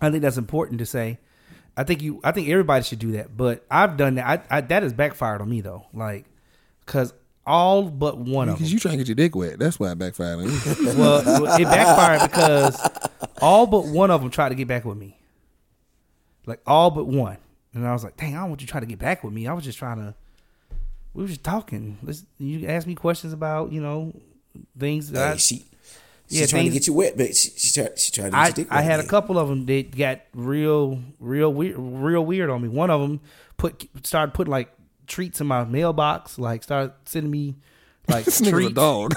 I think that's important to say. I think you. I think everybody should do that, but I've done that. I, I, that has backfired on me, though, like, because all but one of them. Because you trying to get your dick wet. That's why it backfired on you. Well, it backfired because all but one of them tried to get back with me. Like, all but one. And I was like, dang, I don't want you trying to get back with me. I was just trying to, we were just talking. Let's, you asked me questions about, you you know, things that hey, I, she, she's yeah, trying things, to get you wet, but she, she, tried, she tried to get I, your dick wet. I had a couple of them that got real, real weird, real weird on me. One of them put started putting like treats in my mailbox, like started sending me like this treats. A dog.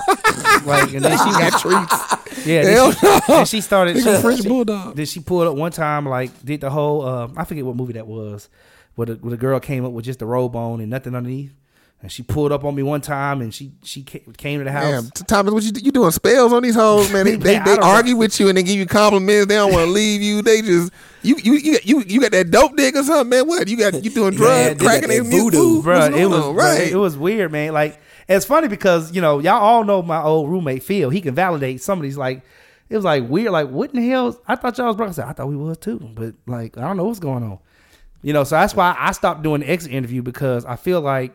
Like, and then she got treats. Yeah, then she, then she started. She, French bulldog. Then she pulled up one time, like did the whole. Uh, I forget what movie that was, where the, where the girl came up with just the robe on and nothing underneath. And she pulled up on me one time, and she she came to the house. Damn, Thomas, what you you doing spells on these hoes, man? They they, man, they argue know. with you and they give you compliments. They don't want to leave you. They just you you you got, you you got that dope dick or something, man. What you got? You doing drugs, yeah, cracking their voodoo, bro? It was on? right. Bro, it was weird, man. Like, it's funny because you know y'all all know my old roommate Phil. He can validate some of these. Like, it was like weird. Like, what in the hell? I thought y'all was brothers. I thought we was too, but like I don't know what's going on. You know, so that's why I stopped doing the exit interview because I feel like.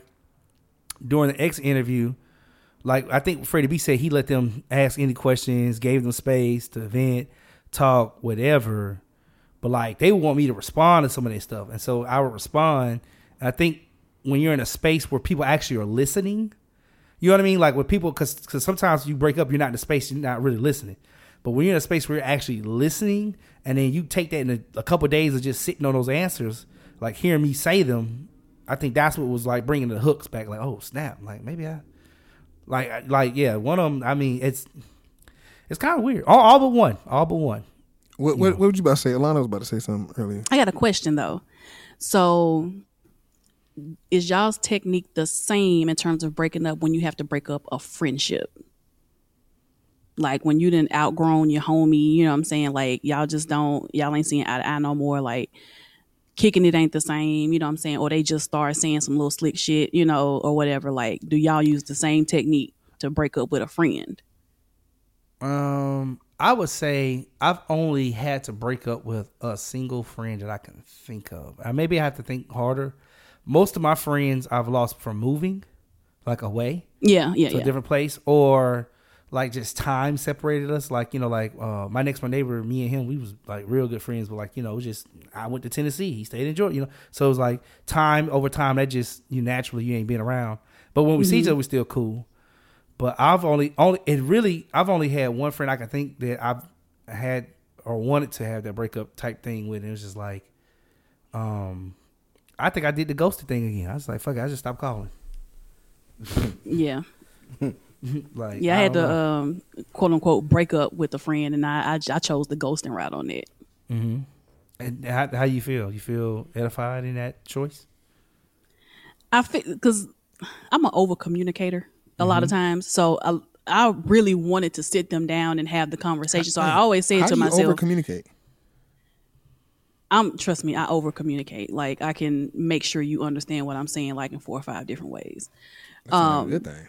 During the ex interview, like I think Freddie B said, he let them ask any questions, gave them space to vent, talk, whatever. But like they want me to respond to some of their stuff, and so I would respond. I think when you're in a space where people actually are listening, you know what I mean, like with people, because because sometimes you break up, you're not in a space, you're not really listening. But when you're in a space where you're actually listening, and then you take that in a, a couple of days of just sitting on those answers, like hearing me say them. I think that's what was like bringing the hooks back. Like, oh snap! Like maybe I, like like yeah. One of them. I mean, it's it's kind of weird. All, all but one. All but one. What what, what were you about to say? Alana was about to say something earlier. I got a question though. So, is y'all's technique the same in terms of breaking up when you have to break up a friendship? Like when you done outgrown your homie, you know what I'm saying? Like y'all just don't. Y'all ain't seeing eye to eye no more. Like. Kicking it ain't the same, you know what I'm saying? Or they just start saying some little slick shit, you know, or whatever. Like, do y'all use the same technique to break up with a friend? Um, I would say I've only had to break up with a single friend that I can think of. I, maybe I have to think harder. Most of my friends I've lost from moving, like away. Yeah, yeah, To yeah. a different place. Or, like, just time separated us. Like, you know, like uh, my next-door neighbor, me and him, we was, like, real good friends. But, like, you know, it was just, I went to Tennessee. He stayed in Georgia, you know. So it was, like, time over time, that just, you naturally, you ain't been around. But when we mm-hmm. see each other, we're still cool. But I've only, only, it really, I've only had one friend I can think that I've had or wanted to have that breakup type thing with. And it was just like, um, I think I did the ghosted thing again. I was like, fuck it, I just stopped calling. Yeah. Like, yeah, I, I had to um, quote unquote break up with a friend, and I I, I chose the ghosting route on that. Mm-hmm. And how, how you feel? You feel edified in that choice? I feel because I'm an over communicator a mm-hmm. lot of times, so I I really wanted to sit them down and have the conversation. So I always said to myself, over communicate. I'm trust me, I over communicate. Like I can make sure you understand what I'm saying, like in four or five different ways. That's um, a good thing.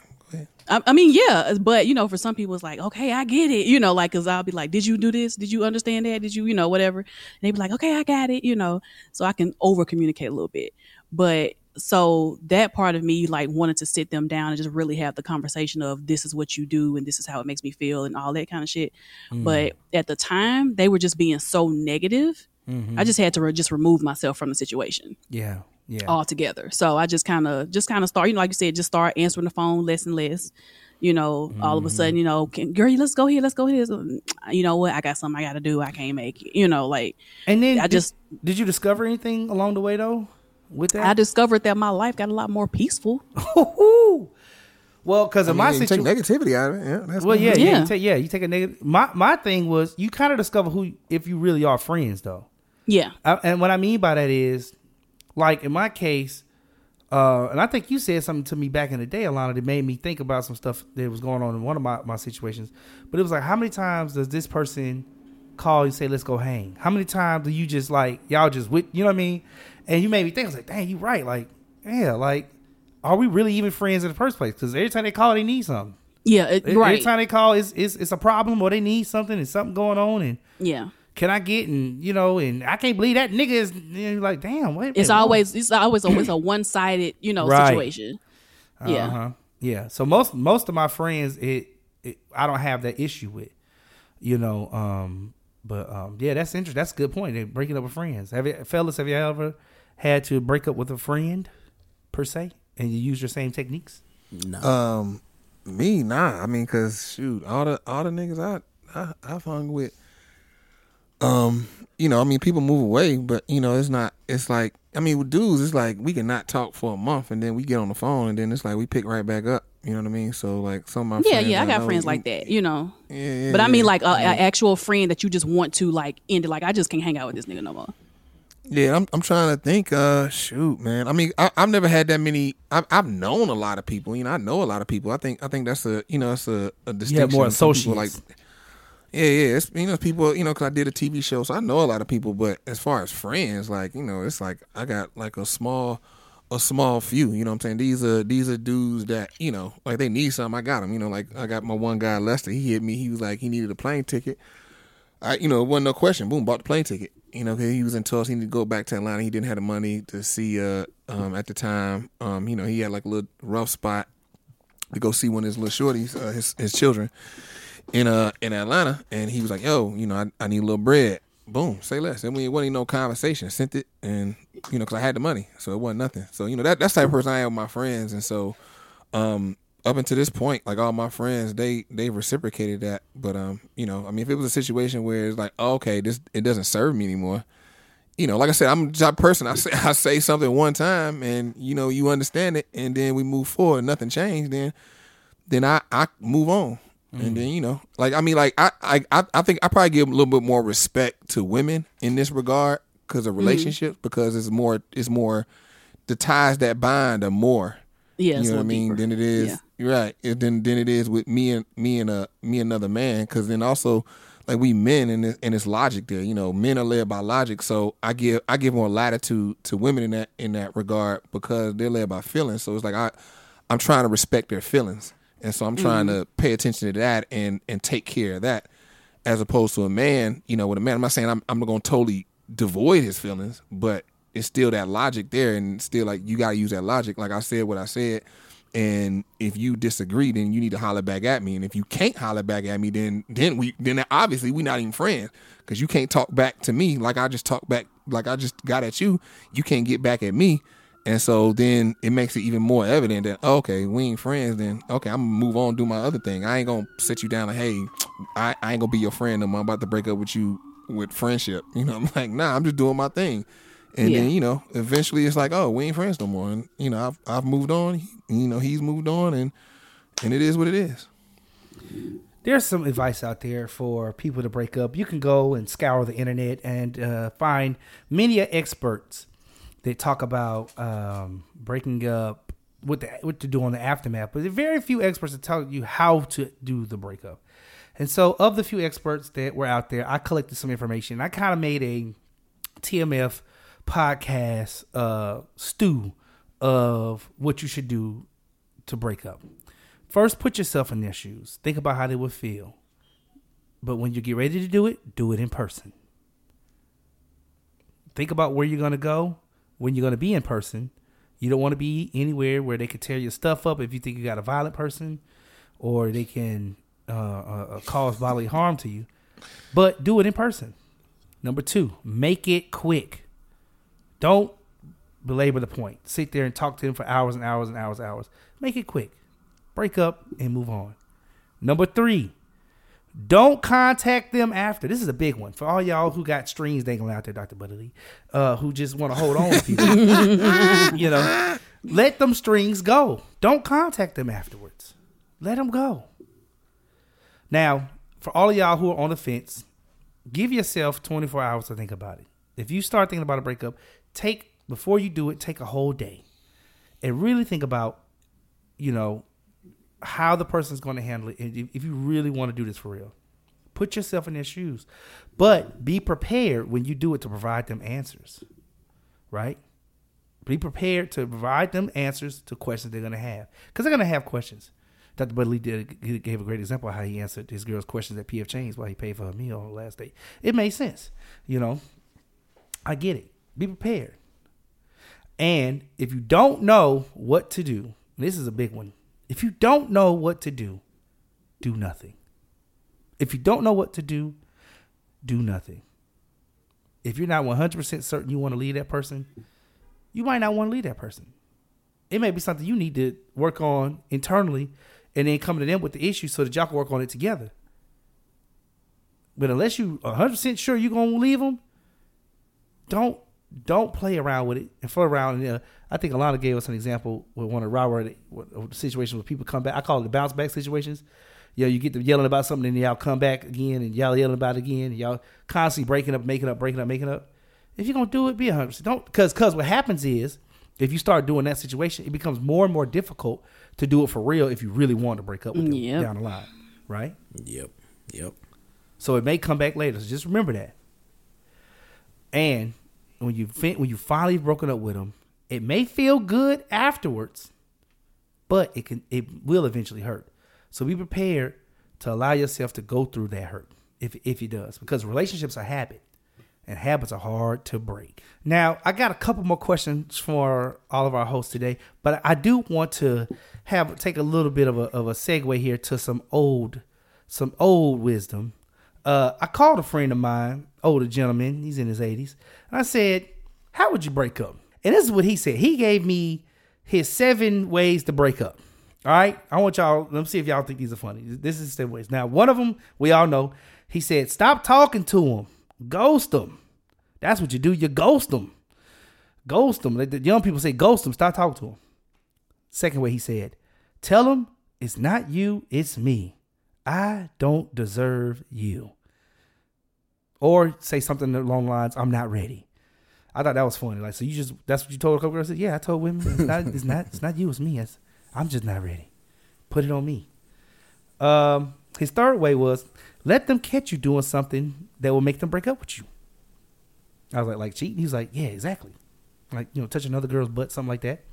I mean, yeah, but, you know, for some people, it's like, okay, I get it, you know, like, because I'll be like, did you do this? Did you understand that? Did you, you know, whatever? And they'd be like, okay, I got it, you know, so I can over communicate a little bit. But so that part of me, like, wanted to sit them down and just really have the conversation of this is what you do and this is how it makes me feel and all that kind of shit. Mm-hmm. But at the time, they were just being so negative. Mm-hmm. I just had to re- just remove myself from the situation. Yeah. Yeah. Altogether. So I just kind of just kind of start, you know, like you said, just start answering the phone less and less, you know, mm-hmm. all of a sudden, you know, can, girl, let's go here. Let's go here. You know what? I got something I got to do. I can't make it, you know, like, and then I did, just, did you discover anything along the way though? With that? I discovered that my life got a lot more peaceful. Well, cause of I mean, my situation. Take negativity out of it. Yeah, that's well, yeah, yeah. Yeah. You take, yeah. You take a negative. My, my thing was you kind of discover who, if you really are friends though. Yeah. I, and what I mean by that is, like in my case, uh, and I think you said something to me back in the day, Alana, that made me think about some stuff that was going on in one of my, my situations. But it was like, how many times does this person call and say, let's go hang? How many times do you just like, y'all just with, you know what I mean? And you made me think, I was like, dang, you right. Like, yeah, like, are we really even friends in the first place? Because every time they call, they need something. Yeah, it, every, right. Every time they call, it's, it's, it's a problem or they need something and something going on. And yeah. Can I get and you know and I can't believe that nigga is like damn. Wait a minute, it's always it's always always a one sided you know right. situation. Uh-huh. Yeah, Yeah. So most most of my friends, it, it I don't have that issue with, you know. Um, but um, yeah, that's interesting. That's a good point. They breaking up with friends. Have you, fellas? Have you ever had to break up with a friend per se, and you use your same techniques? No. Um, me nah. I mean, cause shoot, all the all the niggas I, I I've hung with. Um, you know, I mean, people move away, but you know, it's not. It's like, I mean, with dudes, it's like we can not talk for a month, and then we get on the phone, and then it's like we pick right back up. You know what I mean? So like some of my yeah, friends, yeah, I, I got know, friends like that. You know, yeah, yeah but I mean, yeah, like an yeah. actual friend that you just want to like end it. Like I just can't hang out with this nigga no more. Yeah, I'm I'm trying to think. Uh, shoot, man. I mean, I, I've never had that many. I've I've known a lot of people. You know, I know a lot of people. I think I think that's a you know that's a, a distinction. Yeah, more associates. Like, yeah, yeah. It's, you know, people. You know, because I did a T V show, so I know a lot of people. But as far as friends, like you know, it's like I got like a small, a small few. You know what I'm saying? These are these are dudes that you know, like they need something. I got them. You know, like I got my one guy Lester. He hit me. He was like he needed a plane ticket. I you know it wasn't no question. Boom, bought the plane ticket. You know, he was in Tulsa. He needed to go back to Atlanta. He didn't have the money to see uh, um, at the time. Um, you know, he had like a little rough spot to go see one of his little shorties, uh, his, his children in uh in Atlanta. And he was like, yo, you know, I, I need a little bread. Boom, say less. And we it wasn't no conversation. Sent it and, you know, because I had the money. So it wasn't nothing. So, you know, that that's the type of person I am with my friends. And so um, up until this point, like all my friends, they they reciprocated that. But, um, you know, I mean, if it was a situation where it's like, oh, okay, this it doesn't serve me anymore. You know, like I said, I'm a job person. I say, I say something one time and, you know, you understand it. And then we move forward. Nothing changed. Then then I, I move on. Mm-hmm. And then, you know, like, I mean, like, I, I, I think I probably give a little bit more respect to women in this regard because of relationships, mm-hmm. because it's more, it's more, the ties that bind are more, yeah, you know what I mean, than it is, yeah. right, than, than it is with me and, me and, uh, me and another man, because then also, like, we men and it's, and it's logic there, you know, men are led by logic, so I give, I give more latitude to women in that, in that regard because they're led by feelings, so it's like, I, I'm trying to respect their feelings. And so I'm trying mm-hmm. to pay attention to that and, and take care of that as opposed to a man, you know, with a man. I'm not saying I'm I'm going to totally devoid his feelings, but it's still that logic there. And still, like, you got to use that logic. Like I said, what I said. And if you disagree, then you need to holler back at me. And if you can't holler back at me, then then we then obviously we're not even friends because you can't talk back to me like I just talked back, like I just got at you. You can't get back at me. And so then it makes it even more evident that, okay, we ain't friends then. Okay, I'm going to move on and do my other thing. I ain't going to sit you down like, hey, I, I ain't going to be your friend no more. I'm about to break up with you with friendship. You know, I'm like, nah, I'm just doing my thing. And yeah. then, you know, eventually it's like, oh, we ain't friends no more. And, you know, I've, I've moved on. You know, he's moved on and and it is what it is. There's some advice out there for people to break up. You can go and scour the internet and uh, find many experts. They talk about um, breaking up, what, the, what to do on the aftermath, but there are very few experts that tell you how to do the breakup. And so of the few experts that were out there, I collected some information. I kind of made a T M F podcast uh, stew of what you should do to break up. First, put yourself in their shoes. Think about how they would feel. But when you get ready to do it, do it in person. Think about where you're going to go. When you're going to be in person, you don't want to be anywhere where they could tear your stuff up if you think you got a violent person or they can uh, uh, cause bodily harm to you. But do it in person. Number two, make it quick. Don't belabor the point. Sit there and talk to them for hours and hours and hours and hours. Make it quick. Break up and move on. Number three, don't contact them after. This is a big one for all y'all who got strings dangling out there, Doctor Butterly, uh, who just want to hold on to people. You know, let them strings go. Don't contact them afterwards. Let them go. Now, for all of y'all who are on the fence, give yourself twenty-four hours to think about it. If you start thinking about a breakup, take before you do it, take a whole day and really think about, you know, how the person's going to handle it. And if you really want to do this for real, put yourself in their shoes, but be prepared when you do it to provide them answers, right? Be prepared to provide them answers to questions they're going to have because they're going to have questions. Doctor Budley did gave a great example of how he answered his girl's questions at P F Chang's while he paid for her meal on the last day. It made sense. You know, I get it. Be prepared. And if you don't know what to do, this is a big one. If you don't know what to do, do nothing. If you don't know what to do, do nothing. If you're not one hundred percent certain you want to leave that person, you might not want to leave that person. It may be something you need to work on internally and then come to them with the issue so that y'all can work on it together. But unless you're one hundred percent sure you're going to leave them, don't don't play around with it and flirt around. And, uh, I think Alana gave us an example with one of Robert situations where people come back. I call it the bounce back situations. You know, you get them yelling about something and y'all come back again and y'all yelling about it again. And y'all constantly breaking up, making up, breaking up, making up. If you're going to do it, be one hundred percent. Don't, because because what happens is, if you start doing that situation, it becomes more and more difficult to do it for real if you really want to break up with them yep. down the line, right? Yep, yep. So it may come back later. So just remember that. And when you when you finally broken up with them, it may feel good afterwards, but it can it will eventually hurt. So be prepared to allow yourself to go through that hurt if if it does, because relationships are habit. And habits are hard to break. Now, I got a couple more questions for all of our hosts today, but I do want to have take a little bit of a of a segue here to some old, some old wisdom. Uh, I called a friend of mine, older gentleman, he's in his eighties, and I said, "How would you break up?" And this is what he said. He gave me his seven ways to break up. All right, I want y'all. Let me see if y'all think these are funny. This is seven ways. Now, one of them we all know. He said, "Stop talking to him." Ghost them. That's what you do. You ghost them. Ghost them. The young people say ghost them. Stop talking to them. Second way he said, tell them it's not you, it's me. I don't deserve you. Or say something along the lines, I'm not ready. I thought that was funny. Like, so you just, that's what you told a couple girls? I said, yeah, I told women, it's not, it's not, it's not you, it's me. It's, I'm just not ready. Put it on me. Um, his third way was, let them catch you doing something that will make them break up with you. I was like, like cheating? He was like, yeah, exactly. Like, you know, touch another girl's butt, something like that.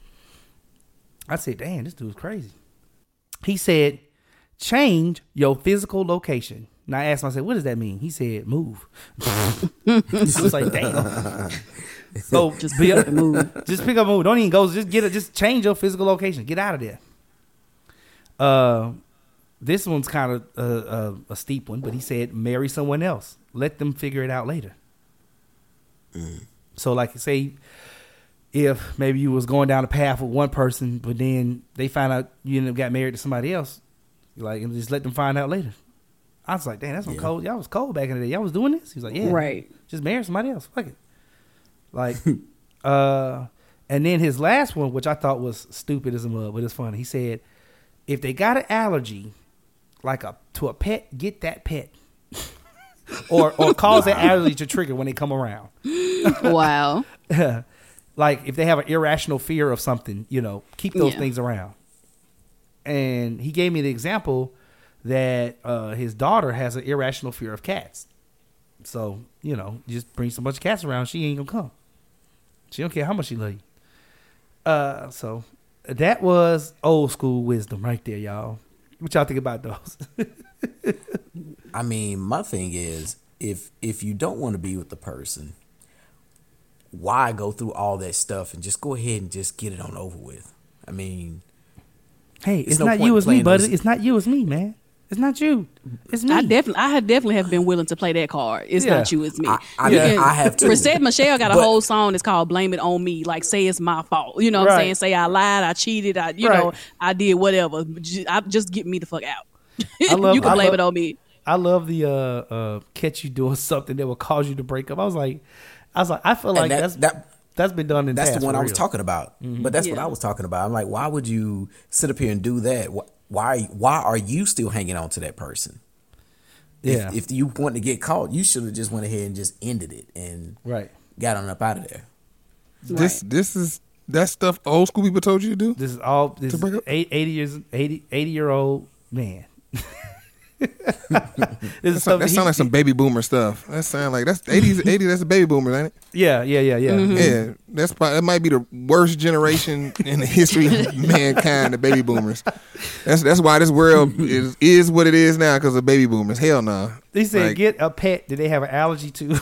I said, damn, this dude's crazy. He said, change your physical location. And I asked him, I said, what does that mean? He said, move. I was like, damn. So just pick up and move. Just pick up and move. Don't even go. Just get a, just change your physical location. Get out of there. Um. Uh, This one's kind of uh, uh, a steep one, but he said, marry someone else. Let them figure it out later. Mm. So like say if maybe you was going down a path with one person, but then they find out you ended up got married to somebody else. Like, and just let them find out later. I was like, damn, that's some yeah. cold. Y'all was cold back in the day. Y'all was doing this? He was like, yeah. Right. Just marry somebody else. Fuck it. Like, uh, and then his last one, which I thought was stupid as a mug, but it's funny. He said, if they got an allergy, like a to a pet, get that pet, or or cause wow. that allergy to trigger when they come around. Wow! Like if they have an irrational fear of something, you know, keep those yeah. things around. And he gave me the example that uh, his daughter has an irrational fear of cats. So you know, just bring some bunch of cats around, she ain't gonna come. She don't care how much she love you. Uh, so that was old school wisdom right there, y'all. What y'all think about those? I mean, my thing is, if if you don't want to be with the person, why go through all that stuff and just go ahead and just get it on over with? I mean, hey, it's no not you, it's me, buddy. Those... It's not you, it's me, man. It's not you, it's me. I definitely, I have definitely have been willing to play that card. It's yeah. not you, it's me. I, I, mean, can, I have to. Chrisette Michele got a but, whole song that's called "Blame It on Me." Like, say it's my fault. You know what right. I'm saying? Say I lied, I cheated, I you right. know, I did whatever. Just, I, just get me the fuck out. I love, you can I blame love, it on me. I love the uh, uh, catch you doing something that will cause you to break up. I was like, I was like, I feel like that, that's that. That's been done in the past. That's the one I was talking about. Mm-hmm. But that's yeah. what I was talking about. I'm like, why would you sit up here and do that? Why why are you still hanging on to that person? Yeah. If, if you want to get caught, you should have just went ahead and just ended it and right. got on up out of there. Right. This this is that stuff old school people told you to do? This is all this to break up? eighty years eighty, eighty year old man. That sounds like some baby boomer stuff. That sound like that's eighties, eighty. That's a baby boomer, ain't it? Yeah, yeah, yeah, yeah. Mm-hmm. Yeah, that's probably, that might be the worst generation in the history of mankind. The baby boomers. That's that's why this world is is what it is now because of baby boomers. Hell no. Nah. They said like, get a pet. Did they have an allergy to?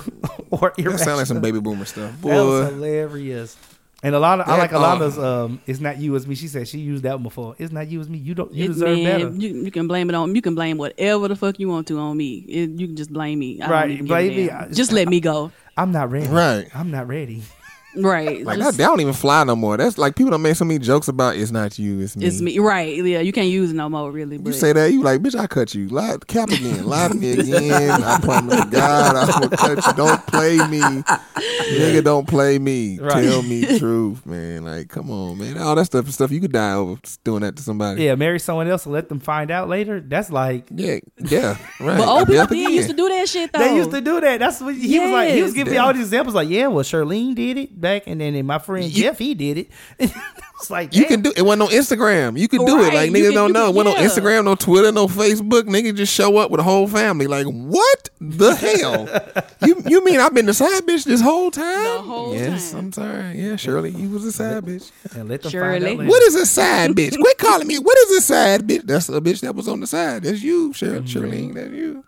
Or irrational? That sounds like some baby boomer stuff. Boy. That was hilarious. And a lot of, that, I like a lot uh, of um, it's not you, it's me. She said she used that one before. It's not you, it's me. You don't, you it, deserve man, better. You, you can blame it on, you can blame whatever the fuck you want to on me. It, you can just blame me. I right, blame me. I, just I, let me go. I'm not ready. Right. I'm not ready. Right. Like just, I, they don't even fly no more. That's like people don't make so many jokes about it's not you, it's me. It's me. Right. Yeah, you can't use it no more, really. But. You say that, you like, bitch, I cut you. Lie, cap again. Lie to me again. I promise to God I'm gonna cut you. Don't play me. Nigga, don't play me. Right. Tell me truth, man. Like, come on, man. All that stuff stuff you could die over doing that to somebody. Yeah, marry someone else and let them find out later. That's like Yeah, yeah. Right. But old people did used to do that shit though. They used to do that. That's what he yes. was like. He was giving yeah. me all these examples, like, yeah, well, Charlene did it. Back and then and my friend you, Jeff, he did it. It was like damn. You can do it. Wasn't on Instagram. You could right. do it. Like niggas can, don't know. It wasn't yeah. on Instagram, no Twitter, no Facebook. Niggas just show up with a whole family. Like what the hell? you you mean I've been the side bitch this whole time? The whole yes, time. I'm sorry. Yeah, Shirley, you was a side bitch. And let them Shirley. Find out what is a side bitch? Quit calling me. What is a side bitch? That's a bitch that was on the side. That's you, Shirley. Mm-hmm. Shirley, that's you.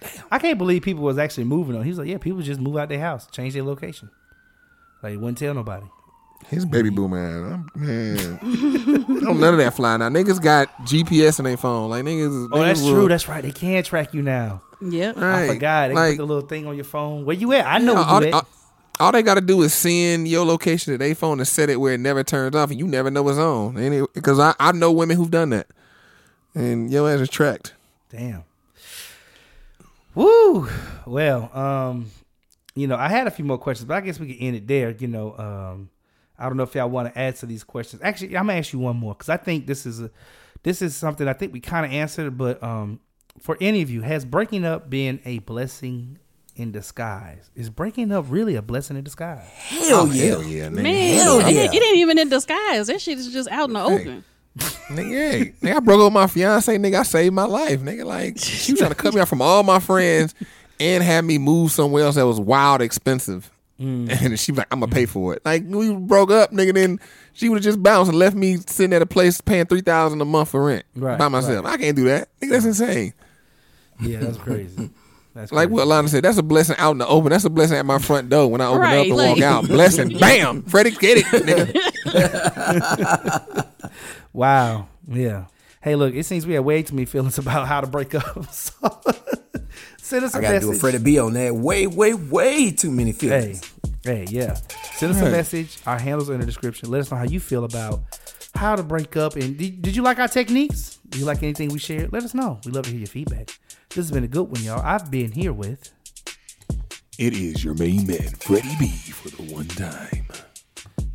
Damn. I can't believe people was actually moving on. He was like, yeah, people just move out their house, change their location. Like, he wouldn't tell nobody. His baby boomer ass. Man. Don't none of that fly now. Niggas got G P S in their phone. Like, niggas. Oh, niggas that's will. True. That's right. They can track you now. Yep. Right. I forgot. They like, put the little thing on your phone. Where you at? I know yeah, where you all, at. All, all they got to do is send your location to their phone and set it where it never turns off, and you never know it's on. Because I, I know women who've done that. And your ass is tracked. Damn. Woo. Well, um... you know, I had a few more questions, but I guess we can end it there. You know, um, I don't know if y'all want to add to these questions. Actually, I'm gonna ask you one more because I think this is a, this is something I think we kind of answered. But um, for any of you, has breaking up been a blessing in disguise? Is breaking up really a blessing in disguise? Hell oh, yeah, hell yeah, man! Hell yeah. It, it ain't even in disguise. That shit is just out in the hey. open. Nigga, hey, nigga, I broke up with my fiance. Nigga, I saved my life. Nigga, like she was trying to cut me out from all my friends. And had me move somewhere else that was wild expensive. Mm. And she was like, I'm going to pay for it. Like, we broke up, nigga. Then she would have just bounced and left me sitting at a place paying three thousand dollars a month for rent right, by myself. Right. I can't do that. Nigga, that's insane. Yeah, that's crazy. That's like crazy. What Alana said, that's a blessing out in the open. That's a blessing at my front door when I open right, up and like, walk out. Blessing. Bam. Freddie, get it, nigga. Wow. Yeah. Hey, look, it seems we have way too many feelings about how to break up. So. Send us a I gotta message. Do a Freddie B on that. Way, way, way too many feelings. Hey, hey, yeah. Send us hey. a message. Our handles are in the description. Let us know how you feel about how to break up. And did, did you like our techniques? Do you like anything we shared? Let us know. We love to hear your feedback. This has been a good one, y'all. I've been here with. It is your main man, Freddie B, for the one time.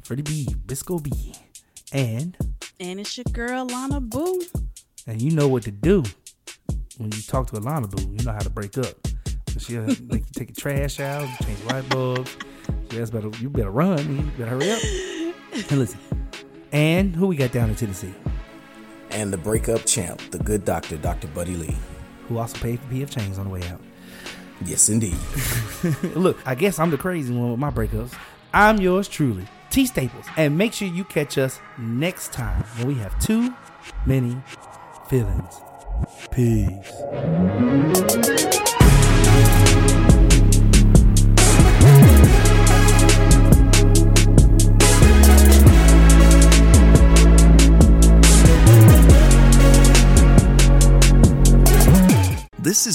Freddie B, Bisco B, and. And it's your girl, Lana Boo. And you know what to do. When you talk to Alana Boo, you know how to break up. So she'll make you take your trash out, change the light bulbs. She asks better, you better run. You better hurry up. And listen. And who we got down in Tennessee? And the breakup champ, the good doctor, Doctor Buddy Lee. Who also paid for P F Chang's on the way out. Yes, indeed. Look, I guess I'm the crazy one with my breakups. I'm yours truly, T Staples. And make sure you catch us next time when we have too many feelings. Peace. This is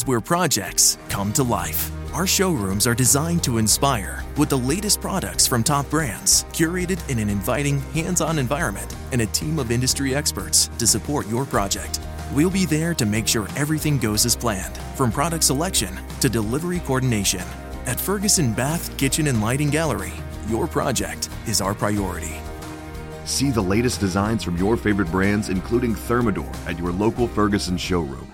where projects come to life. Our showrooms are designed to inspire with the latest products from top brands, curated in an inviting, hands-on environment, and a team of industry experts to support your project. We'll be there to make sure everything goes as planned, from product selection to delivery coordination. At Ferguson Bath, Kitchen, and Lighting Gallery, your project is our priority. See the latest designs from your favorite brands, including Thermador, at your local Ferguson showroom.